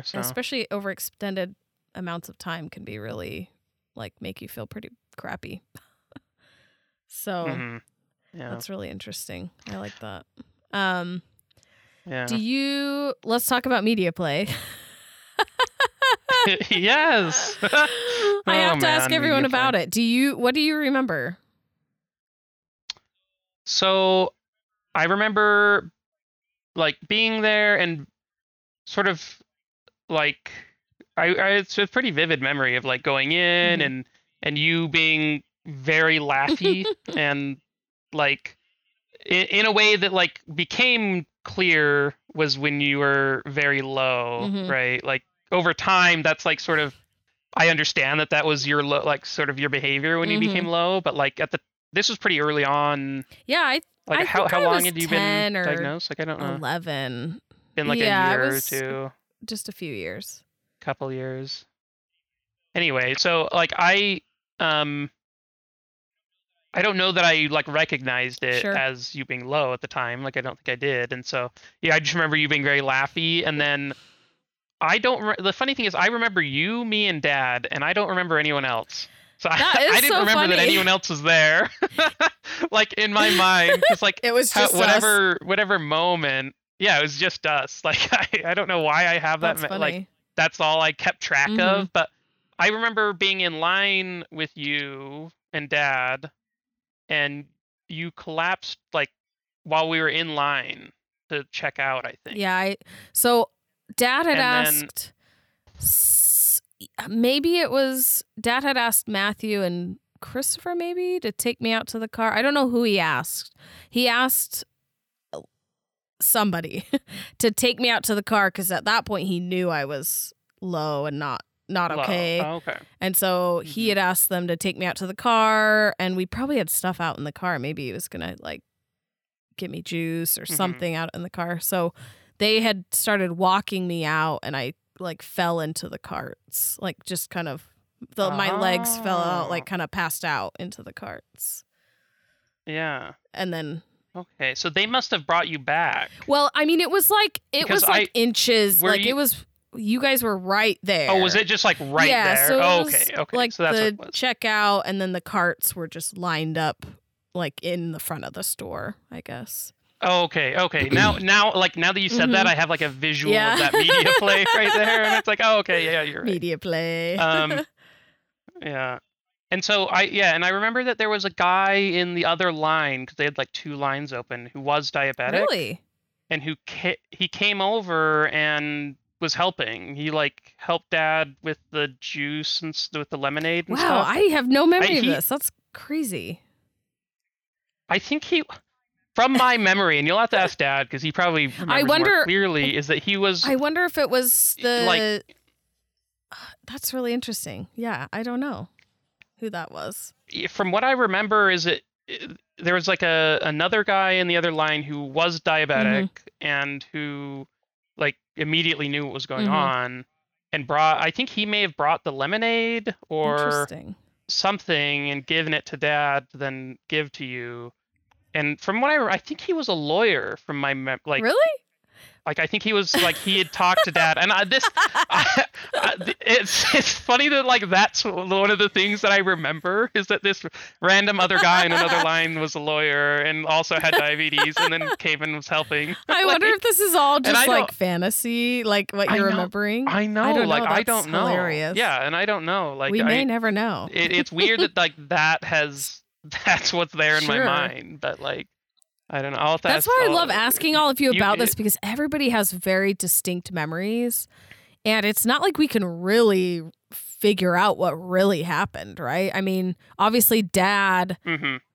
so. Especially over extended amounts of time can be really like make you feel pretty crappy. So that's really interesting. I like that. Let's talk about media play. Yes. I have to ask everyone about it. What do you remember? So I remember like being there and sort of like, I it's a pretty vivid memory of like going in and you being very laughy and like in a way that like became clear was when you were very low, right? Like over time, that's like sort of, I understand that was your like sort of your behavior when you became low, but like this was pretty early on. Yeah, I long had you been diagnosed? Like I don't know. 11. Been like a year or two. Just a few years. Couple years. Anyway, so like I don't know that I like recognized it as you being low at the time. Like I don't think I did, and so yeah, I just remember you being very laughy, and then. The funny thing is I remember you, me, and Dad, and I don't remember anyone else. So I didn't remember that anyone else was there. Like in my mind, because like it was just whatever moment. Yeah, it was just us. Like I don't know why I have that. Like that's all I kept track of. But I remember being in line with you and Dad, and you collapsed like while we were in line to check out. I think. Yeah. Dad had asked, maybe it was Dad had asked Matthew and Christopher maybe to take me out to the car. I don't know who he asked. He asked somebody to take me out to the car because at that point he knew I was low and not okay. Oh, okay. And so he had asked them to take me out to the car, and we probably had stuff out in the car. Maybe he was going to like get me juice or something out in the car. So they had started walking me out, and I like fell into the carts, like just kind of my legs fell out, like kind of passed out into the carts. Yeah. And then. Okay. So they must have brought you back. Well, I mean, it was like inches. You guys were right there. Oh, was it just like right there? So okay. Like so that's the checkout, and then the carts were just lined up, like in the front of the store, I guess. Oh, okay. Now that you said that, I have like a visual of that media play right there, and it's like, oh, okay, yeah, you're right. Media play. Yeah. And so I remember that there was a guy in the other line because they had like two lines open who was diabetic. Really? And who he came over and was helping. He like helped Dad with the juice and with the lemonade and stuff. Wow, I have no memory of this. That's crazy. I think he, from my memory, and you'll have to ask Dad because he probably remembers more clearly, is that he was. I wonder if it was the. Like, that's really interesting. Yeah, I don't know who that was. From what I remember, is there was like another guy in the other line who was diabetic and who like immediately knew what was going on and I think he may have brought the lemonade or something and given it to Dad to then give to you. And from what I think he was a lawyer from my like. Really? Like, I think he was, like, he had talked to Dad. And it's funny that, like, that's one of the things that I remember is that this random other guy in another line was a lawyer and also had diabetes and then came and was helping. I wonder if this is all just, like, fantasy, like, what you're remembering. I know. I don't know. Hilarious. Yeah, and I don't know. Like, we may never know. It's weird that, like, that's what's there in my mind. But, like. I don't know. That's why I love asking all of you about this, because everybody has very distinct memories, and it's not like we can really figure out what really happened, right? I mean, obviously Dad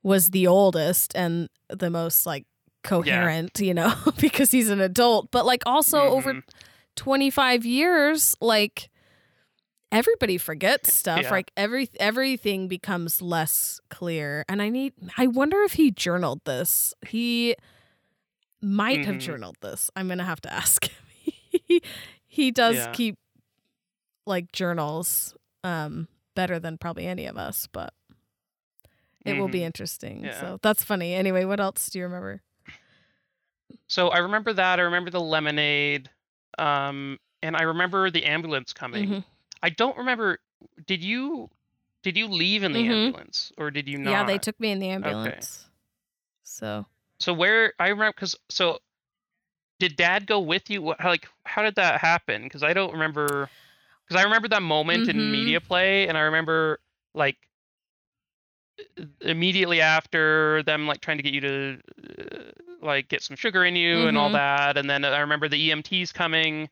was the oldest and the most like coherent, you know, because he's an adult, but like also over 25 years, like everybody forgets stuff. Yeah. Like everything becomes less clear. And I wonder if he journaled this. He might have journaled this. I'm going to have to ask him. He does keep like journals better than probably any of us, but it will be interesting. Yeah. So that's funny. Anyway, what else do you remember? So I remember that. I remember the lemonade. And I remember the ambulance coming. I don't remember. Did you leave in the ambulance or did you not? Yeah, they took me in the ambulance. Okay. So where I remember because did Dad go with you? How did that happen? Because I don't remember. Because I remember that moment in media play, and I remember like immediately after them like trying to get you to like get some sugar in you and all that, and then I remember the EMTs coming.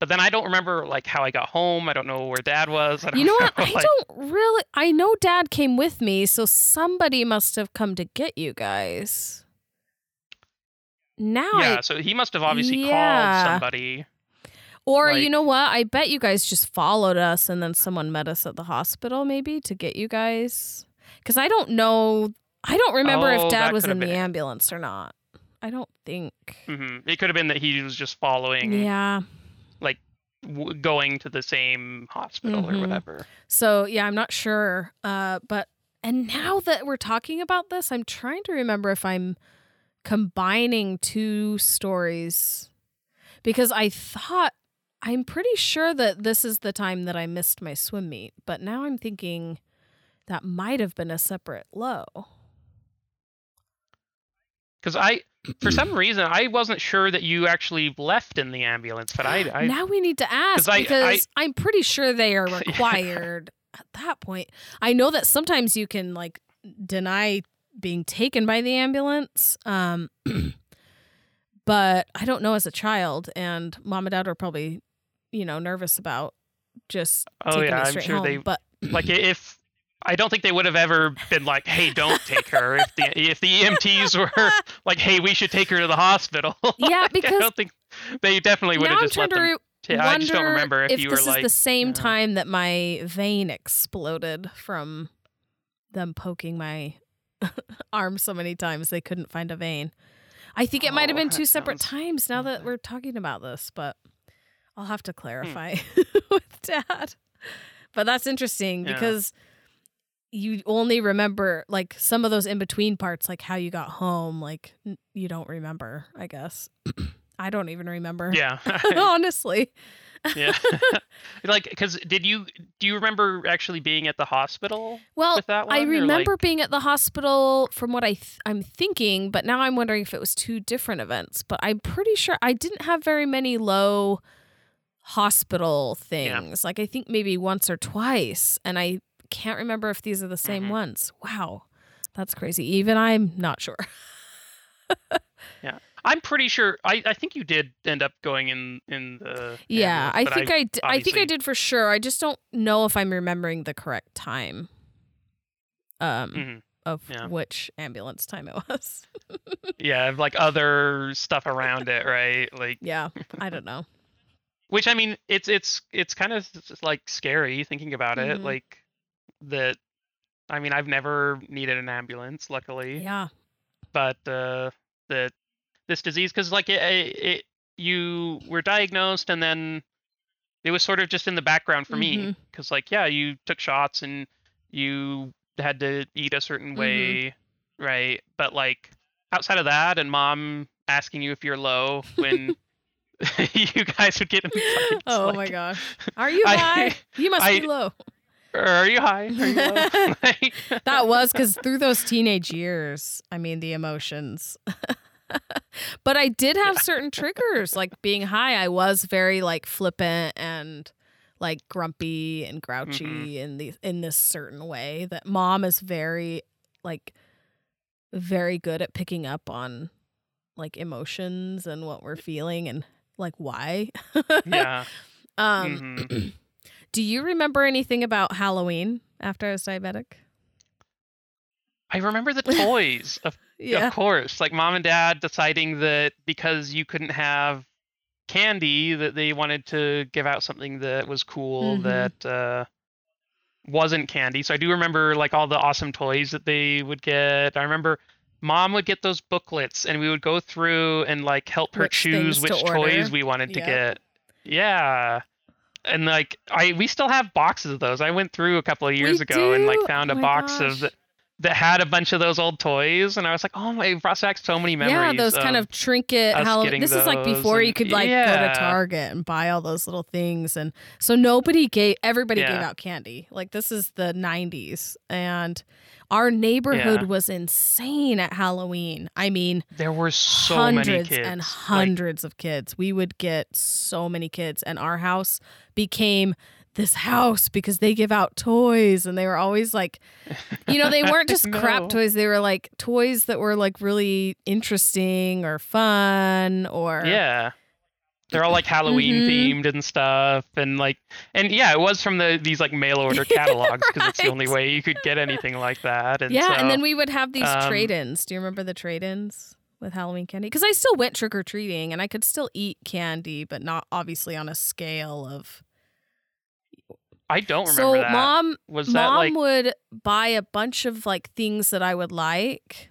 But then I don't remember like how I got home. I don't know where Dad was. I know Dad came with me, so somebody must have come to get you guys. Now, so he must have obviously called somebody. Or like, you know what? I bet you guys just followed us, and then someone met us at the hospital, maybe to get you guys. Because I don't know. I don't remember if Dad was in the ambulance or not. I don't think. It could have been that he was just following. Yeah. Like going to the same hospital or whatever. So yeah, I'm not sure. But now that we're talking about this, I'm trying to remember if I'm combining two stories, because I'm pretty sure that this is the time that I missed my swim meet. But now I'm thinking that might have been a separate low. Because for some reason, I wasn't sure that you actually left in the ambulance. But I now we need to ask because I'm pretty sure they are required at that point. I know that sometimes you can like deny being taken by the ambulance, but I don't know as a child, and Mom and Dad are probably, you know, nervous about just taking me straight home. But like if I don't think they would have ever been like, hey, don't take her. If the EMTs were like, hey, we should take her to the hospital. Yeah, like, because I don't think they definitely would have just let them. I just don't remember if you were like. This is the same time that my vein exploded from them poking my arm so many times they couldn't find a vein. I think it might have been two separate times now that we're talking about this, but I'll have to clarify with Dad. But that's interesting because you only remember like some of those in between parts, like how you got home. Like you don't remember, I guess. I don't even remember. Yeah. Honestly. Yeah. Like, because do you remember actually being at the hospital with that one? I remember being at the hospital from what I'm thinking, but now I'm wondering if it was two different events. But I'm pretty sure I didn't have very many low hospital things. Yeah. Like, I think maybe once or twice. And I can't remember if these are the same ones. Wow. That's crazy. Even I'm not sure. Yeah. I'm pretty sure. I think you did end up going in the. Yeah, ambulance, I think I did for sure. I just don't know if I'm remembering the correct time. Which ambulance time it was. Yeah, like other stuff around it, right? Like. Yeah, I don't know. Which I mean, it's kind of like scary thinking about it, like that. I mean, I've never needed an ambulance, luckily. Yeah. But this disease, because like it you were diagnosed and then it was sort of just in the background for me, because like you took shots and you had to eat a certain way, right? But like outside of that, and Mom asking you if you're low when you guys would get in fights, my gosh, are you high? You must be low. Or are you high? Are you low? Like, that was because through those teenage years, I mean, the emotions. But I did have certain triggers, like being high. I was very like flippant and like grumpy and grouchy in this certain way that Mom is very good at picking up on, like, emotions and what we're feeling and like why. Yeah. Do you remember anything about Halloween after I was diabetic? I remember the toys, of course. Like Mom and Dad deciding that because you couldn't have candy, that they wanted to give out something that was cool that wasn't candy. So I do remember like all the awesome toys that they would get. I remember Mom would get those booklets and we would go through and like help her choose which toys we wanted to get. Yeah. And like we still have boxes of those. I went through a couple of years ago and like found a box that had a bunch of those old toys, and I was like, oh my, it brought back so many memories. Yeah, those kind of trinket Halloween. This is like before you could like go to Target and buy all those little things, and so everybody gave out candy. Like this is the 90s, and our neighborhood was insane at Halloween. I mean, there were so many kids. And hundreds of kids. We would get so many kids, and our house became this house because they give out toys, and they were always like, you know, they weren't just crap toys. They were like toys that were like really interesting or fun or. Yeah. They're all like Halloween themed and stuff. And like, and yeah, it was from these like mail order catalogs because it's the only way you could get anything like that. And yeah. So, and then we would have these trade-ins. Do you remember the trade-ins with Halloween candy? Because I still went trick-or-treating and I could still eat candy, but not obviously on a scale of. I don't remember that. So Mom would buy a bunch of like things that I would like,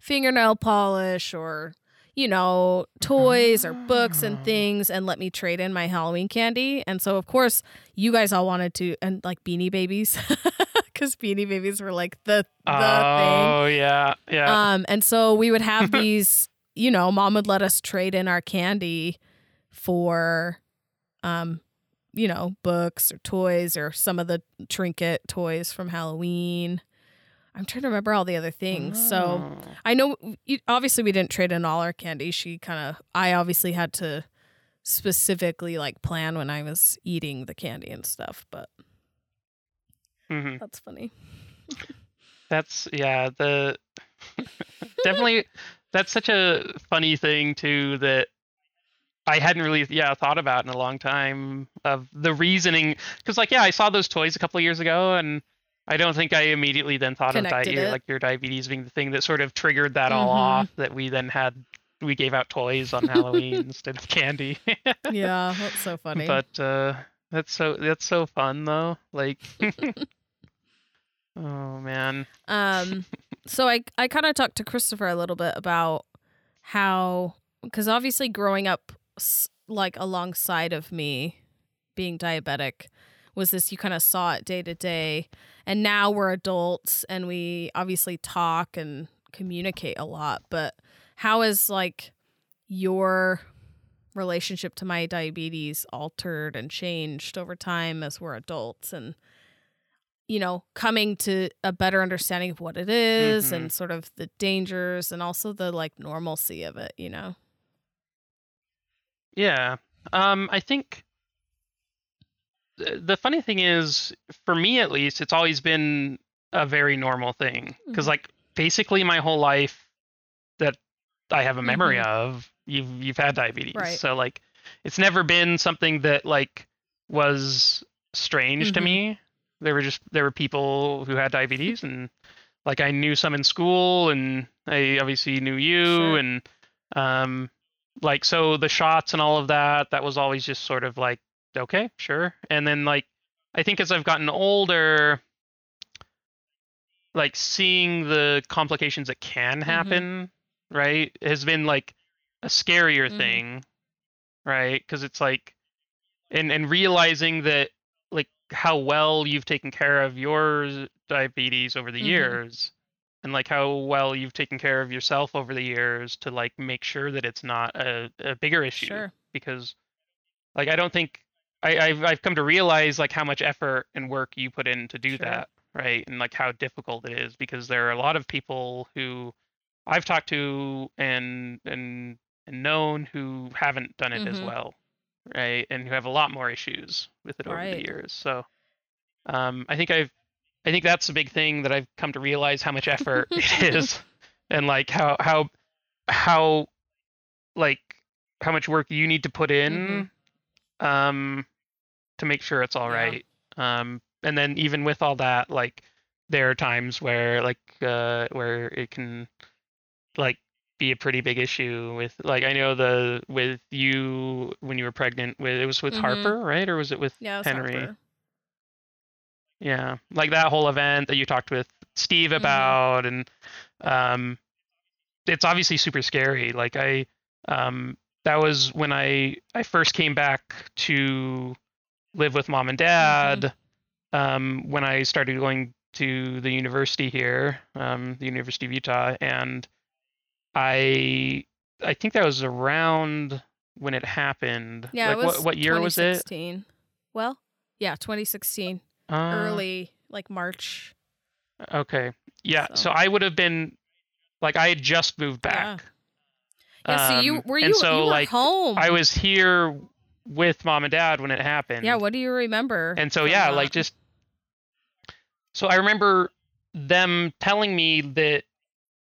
fingernail polish or, you know, toys or books and things, and let me trade in my Halloween candy. And so, of course, you guys all wanted to, and like Beanie Babies, because Beanie Babies were like the thing. Oh, yeah, yeah. And so we would have these, you know, Mom would let us trade in our candy for, you know, books or toys or some of the trinket toys from Halloween. I'm trying to remember all the other things. Oh. So I know, obviously, we didn't trade in all our candy. I obviously had to specifically like plan when I was eating the candy and stuff, but that's funny. That's, yeah, definitely, that's such a funny thing too that I hadn't really thought about in a long time, of the reasoning, because like I saw those toys a couple of years ago, and I don't think I immediately then thought of like your diabetes being the thing that sort of triggered that all off, that we then had, we gave out toys on Halloween instead of candy. Yeah, that's so funny. But that's so fun though. Like, oh man. So I kind of talked to Christopher a little bit about how, because obviously growing up like alongside of me being diabetic was this, you kind of saw it day to day, and now we're adults and we obviously talk and communicate a lot, but how is like your relationship to my diabetes altered and changed over time as we're adults and, you know, coming to a better understanding of what it is and sort of the dangers and also the like normalcy of it, you know? Yeah. I think the funny thing is, for me at least, it's always been a very normal thing. Because like basically my whole life that I have a memory of, you've had diabetes. Right. So like it's never been something that like was strange to me. There were people who had diabetes, and like I knew some in school, and I obviously knew you, and like so the shots and all of that was always just sort of like, okay, sure. And then like I think as I've gotten older, like seeing the complications that can happen, right, has been like a scarier thing, right? Because it's like, and realizing that like how well you've taken care of your diabetes over the years, and like how well you've taken care of yourself over the years to like make sure that it's not a bigger issue, because like I don't think I've come to realize like how much effort and work you put in to do that, right? And like how difficult it is, because there are a lot of people who I've talked to and known who haven't done it as well, right? And who have a lot more issues with it over the years. So I think that's a big thing that I've come to realize, how much effort it is, and like how like how much work you need to put in. To make sure it's all right. And then even with all that, like there are times where like where it can like be a pretty big issue with, like I know with you when you were pregnant with, it was with Harper, right? Or was it with Henry? Harper. Yeah. Like that whole event that you talked with Steve about, and it's obviously super scary. Like I that was when I first came back to live with mom and dad, when I started going to the university here, the University of Utah. And I think that was around when it happened. Yeah, like, it was what year was it? 2016. Well, yeah, 2016. Early, like March. Okay. Yeah, so I would have been, like I had just moved back. Yeah. Yeah, so you were like home. I was here with mom and dad when it happened. Yeah, what do you remember? And so yeah, like just, so I remember them telling me that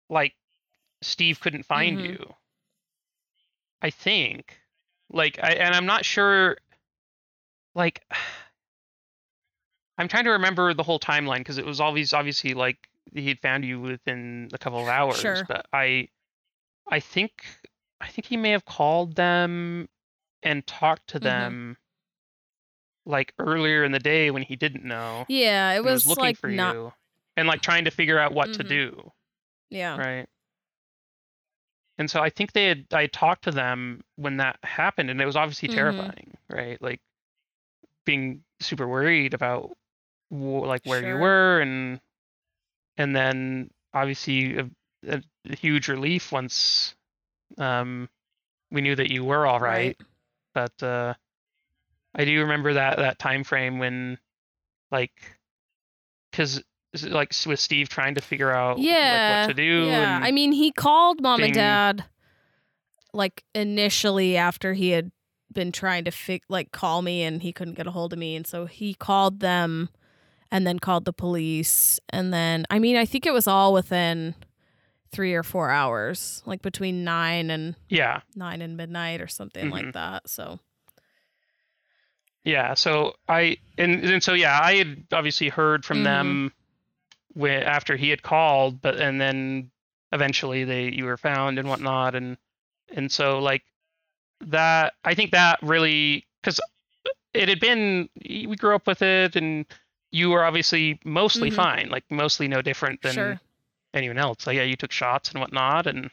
like Steve couldn't find you. I think. Like I'm not sure, like I'm trying to remember the whole timeline, because it was always obviously like he had found you within a couple of hours, but I think he may have called them and talked to them like earlier in the day when he didn't know. Yeah, it was looking like for you and like trying to figure out what to do. Yeah. Right. And so I think I talked to them when that happened, and it was obviously terrifying, right? Like being super worried about like where you were, and then obviously a huge relief once we knew that you were all right. But I do remember that time frame when, like, because like with Steve trying to figure out like, what to do. Yeah, I mean, he called mom and dad like initially after he had been trying to call me, and he couldn't get a hold of me, and so he called them and then called the police, and then I mean I think it was all within 3 or 4 hours, like between 9 and midnight or something like that. So so I had obviously heard from them after he had called, but and then eventually you were found and whatnot, and so like that. I think that really, because it had been, we grew up with it, and you were obviously mostly fine, like mostly no different than anyone else. Like, yeah, you took shots and whatnot, and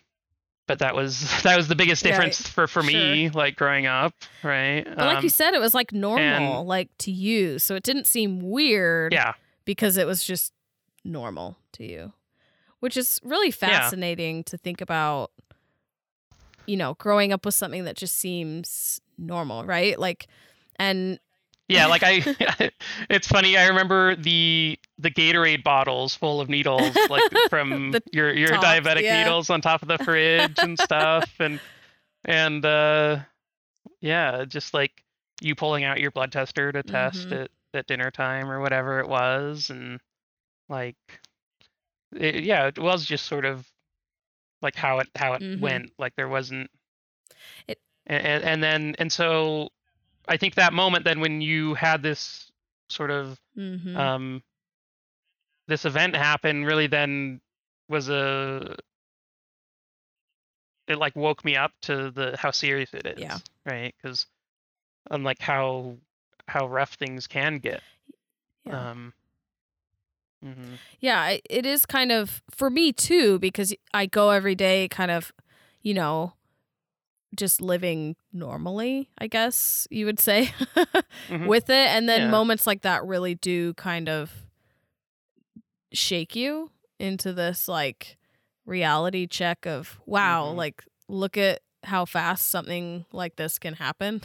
but that was the biggest difference for me, like growing up, right? But like you said, it was like normal, and, like to you, so it didn't seem weird, because it was just normal to you, which is really fascinating to think about. You know, growing up with something that just seems normal, right? Like, and yeah, like I, it's funny. I remember the Gatorade bottles full of needles, like from your top, diabetic needles on top of the fridge and stuff, and yeah, just like you pulling out your blood tester to test at dinner time or whatever it was, and like, it was just sort of like how it went. Like there wasn't it, and so. I think that moment then when you had this sort of this event happen really then was it like woke me up to how serious it is, right? Because unlike how rough things can get. Yeah. Yeah, it is kind of for me too, because I go every day kind of, you know, just living normally, I guess you would say, with it. And then moments like that really do kind of shake you into this like reality check of, wow, like look at how fast something like this can happen,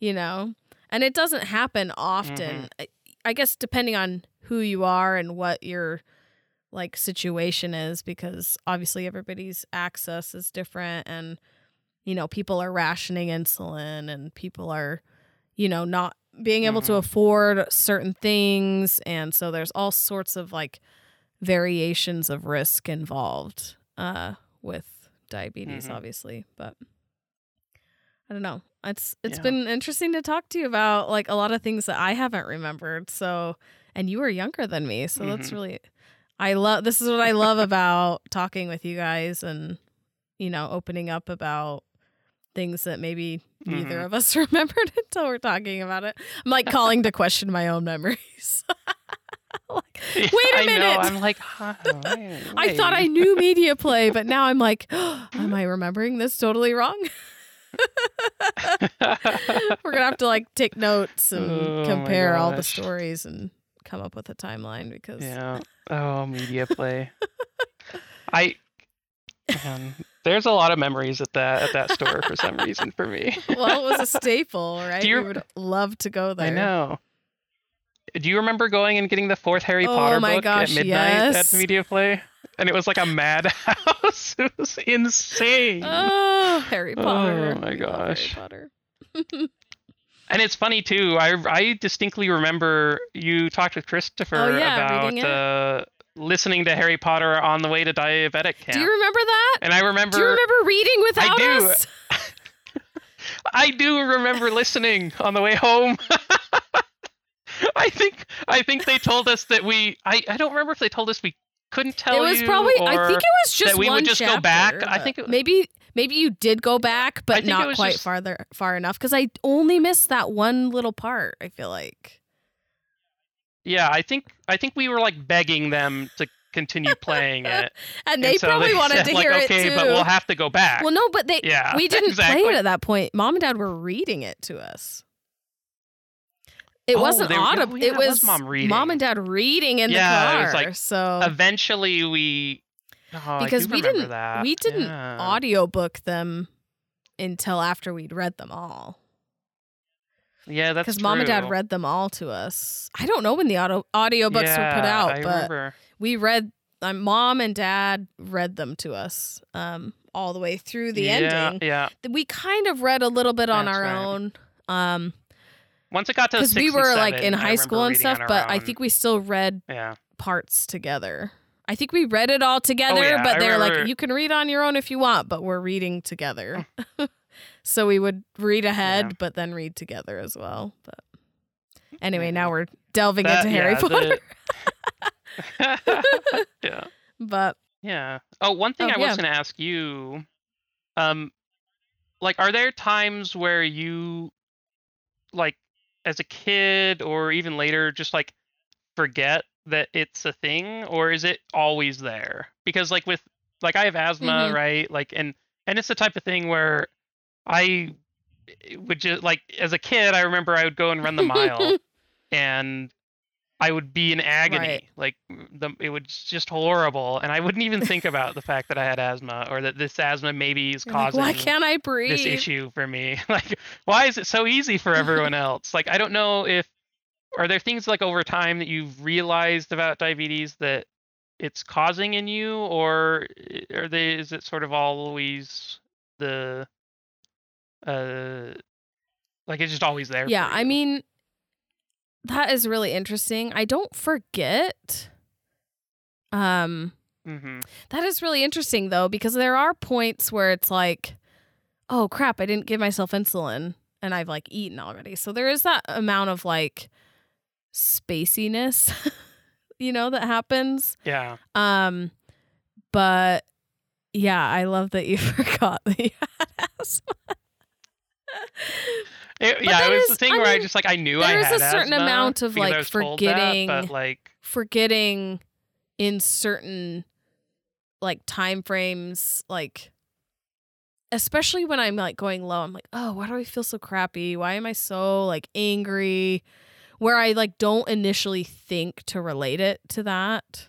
you know? And it doesn't happen often. I guess depending on who you are and what your like situation is, because obviously everybody's access is different, and you know, people are rationing insulin, and people are, you know, not being able to afford certain things. And so there's all sorts of like variations of risk involved with diabetes, obviously. But I don't know. It's been interesting to talk to you about like a lot of things that I haven't remembered. So, and you were younger than me. So that's really, this is what I love about talking with you guys, and, you know, opening up about things that maybe neither of us remembered until we're talking about it. I'm like calling to question my own memories. Like, wait a minute. I know. I'm like, I thought I knew media play, but now I'm like, am I remembering this totally wrong? We're gonna have to like take notes and compare all the stories and come up with a timeline, because media play. There's a lot of memories at that store for some reason for me. Well, it was a staple, right? We would love to go there. I know. Do you remember going and getting the fourth Harry Potter book at midnight at Media Play? And it was like a madhouse. It was insane. Oh, Harry Potter. Oh, my gosh. Harry Potter. And it's funny, too. I distinctly remember you talked with Christopher about listening to Harry Potter on the way to diabetic camp. Do you remember that? And I remember. Do you remember reading without us? I do remember listening on the way home. I think they told us that we. I don't remember if they told us we couldn't tell. It was probably. I think it was just that we one would just chapter, go back. I think it was, maybe you did go back, but not quite far enough, because I only missed that one little part. I feel like. Yeah, I think we were like begging them to continue playing it, and so probably wanted to hear it too. Okay, but we'll have to go back. Well, no, but we didn't play it at that point. Mom and Dad were reading it to us. It wasn't audible. It was Mom and Dad reading in the car. It was like, so eventually we because we didn't audiobook them until after we'd read them all. Yeah, that's true. Because Mom and Dad read them all to us. I don't know when the audiobooks were put out, but remember. We read. Mom and Dad read them to us all the way through the ending. Yeah, we kind of read a little bit on our own. Once it got to 6 and 7, because we were like in high school and stuff, but I think we still read parts together. I think we read it all together, but they're like, you can read on your own if you want, but we're reading together. So we would read ahead, but then read together as well. But anyway, now we're delving into Harry Potter. Yeah. But yeah. Oh, one thing I was going to ask you, like, are there times where you, like, as a kid or even later, just like forget that it's a thing, or is it always there? Because like with, like, I have asthma, mm-hmm. right? Like, and it's the type of thing where I would just, like, as a kid, I remember I would go and run the mile and I would be in agony. Right. Like, it was just horrible. And I wouldn't even think about the fact that I had asthma, or that this asthma maybe is causing, like, why can't I breathe? This issue for me. Like, why is it so easy for everyone else? Like, I don't know if, are there things like over time that you've realized about diabetes that it's causing in you, or are they, is it sort of always the, like, it's just always there? Yeah, I mean, that is really interesting. I don't forget. That is really interesting, though, because there are points where it's like, oh, crap, I didn't give myself insulin and I've, like, eaten already. So there is that amount of, like, spaciness, you know, that happens. Yeah. But yeah, I love that you forgot that you had asthma. Yeah, it was the thing where I just, like, I knew I had asthma. There's a certain amount of, like, forgetting, but, like, forgetting in certain, like, time frames, like, especially when I'm, like, going low, I'm like, oh, why do I feel so crappy? Why am I so, like, angry? Where I, like, don't initially think to relate it to that,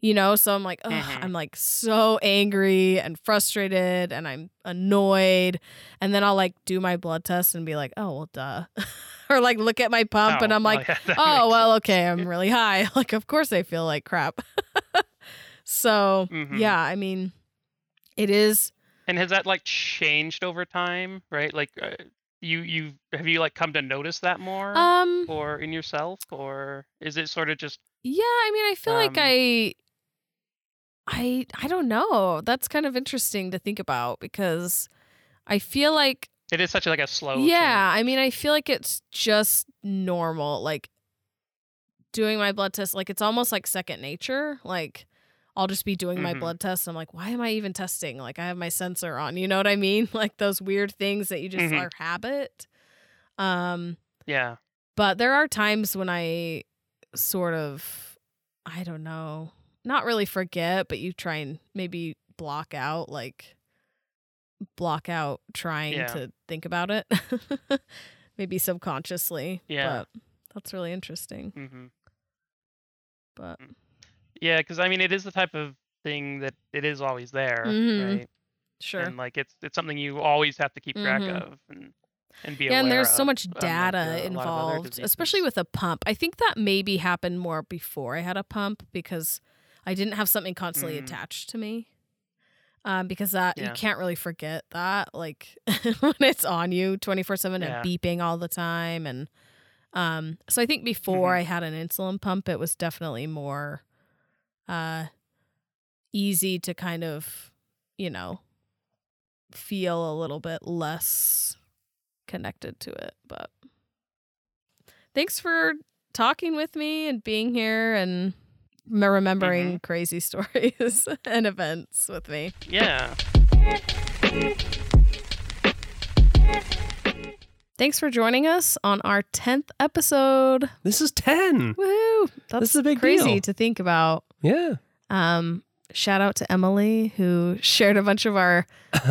you know? So I'm like, ugh, I'm, like, so angry and frustrated and I'm annoyed. And then I'll, like, do my blood test and be like, oh, well, duh. Or, like, look at my pump and I'm like, oh, well, okay, I'm really high. Like, of course I feel like crap. So, yeah, I mean, it is. And has that, like, changed over time, right? Like, you have like come to notice that more or in yourself, or is it sort of just I mean, I feel like I don't know. That's kind of interesting to think about, because I feel like it is such, like, a slow change. I mean, I feel like it's just normal, like, doing my blood test, like, it's almost like second nature. Like, I'll just be doing my blood test. I'm like, why am I even testing? Like, I have my sensor on. You know what I mean? Like, those weird things that you just are habit. Yeah. But there are times when I sort of, I don't know, not really forget, but you try and maybe block out trying to think about it. Maybe subconsciously. Yeah. But that's really interesting. But yeah, because I mean, it is the type of thing that it is always there, right? Sure. And, like, it's something you always have to keep track of and be aware of. And there's so much data involved, especially with a pump. I think that maybe happened more before I had a pump, because I didn't have something constantly attached to me. Because that you can't really forget that, like, when it's on you 24/7 and beeping all the time. And so I think before I had an insulin pump, it was definitely more easy to kind of, you know, feel a little bit less connected to it. But thanks for talking with me and being here and remembering crazy stories and events with me. Yeah. Thanks for joining us on our 10th episode. This is 10. Woohoo. This is a big deal. Crazy to think about. Yeah. Shout out to Emily, who shared a bunch of our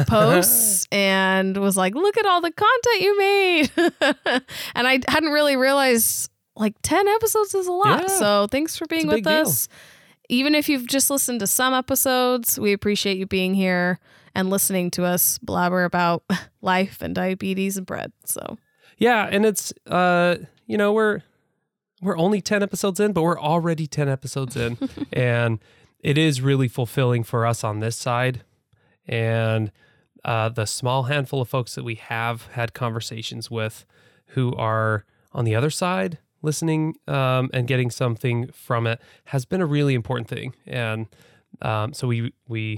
posts and was like, look at all the content you made. And I hadn't really realized, like, 10 episodes is a lot. Yeah. So thanks for being with us. Deal. Even if you've just listened to some episodes, we appreciate you being here and listening to us blabber about life and diabetes and bread. So yeah, and it's you know, we're only 10 episodes in, but we're already 10 episodes in. And it is really fulfilling for us on this side. And the small handful of folks that we have had conversations with who are on the other side listening and getting something from it has been a really important thing. And so we really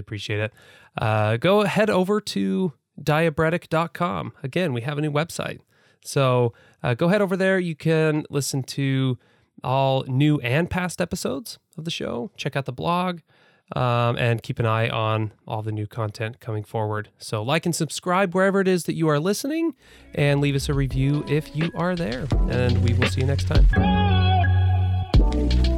appreciate it. Go head over to diabetic.com. Again, we have a new website. So go head over there. You can listen to all new and past episodes of the show. Check out the blog and keep an eye on all the new content coming forward. So like and subscribe wherever it is that you are listening, and leave us a review if you are there. And we will see you next time.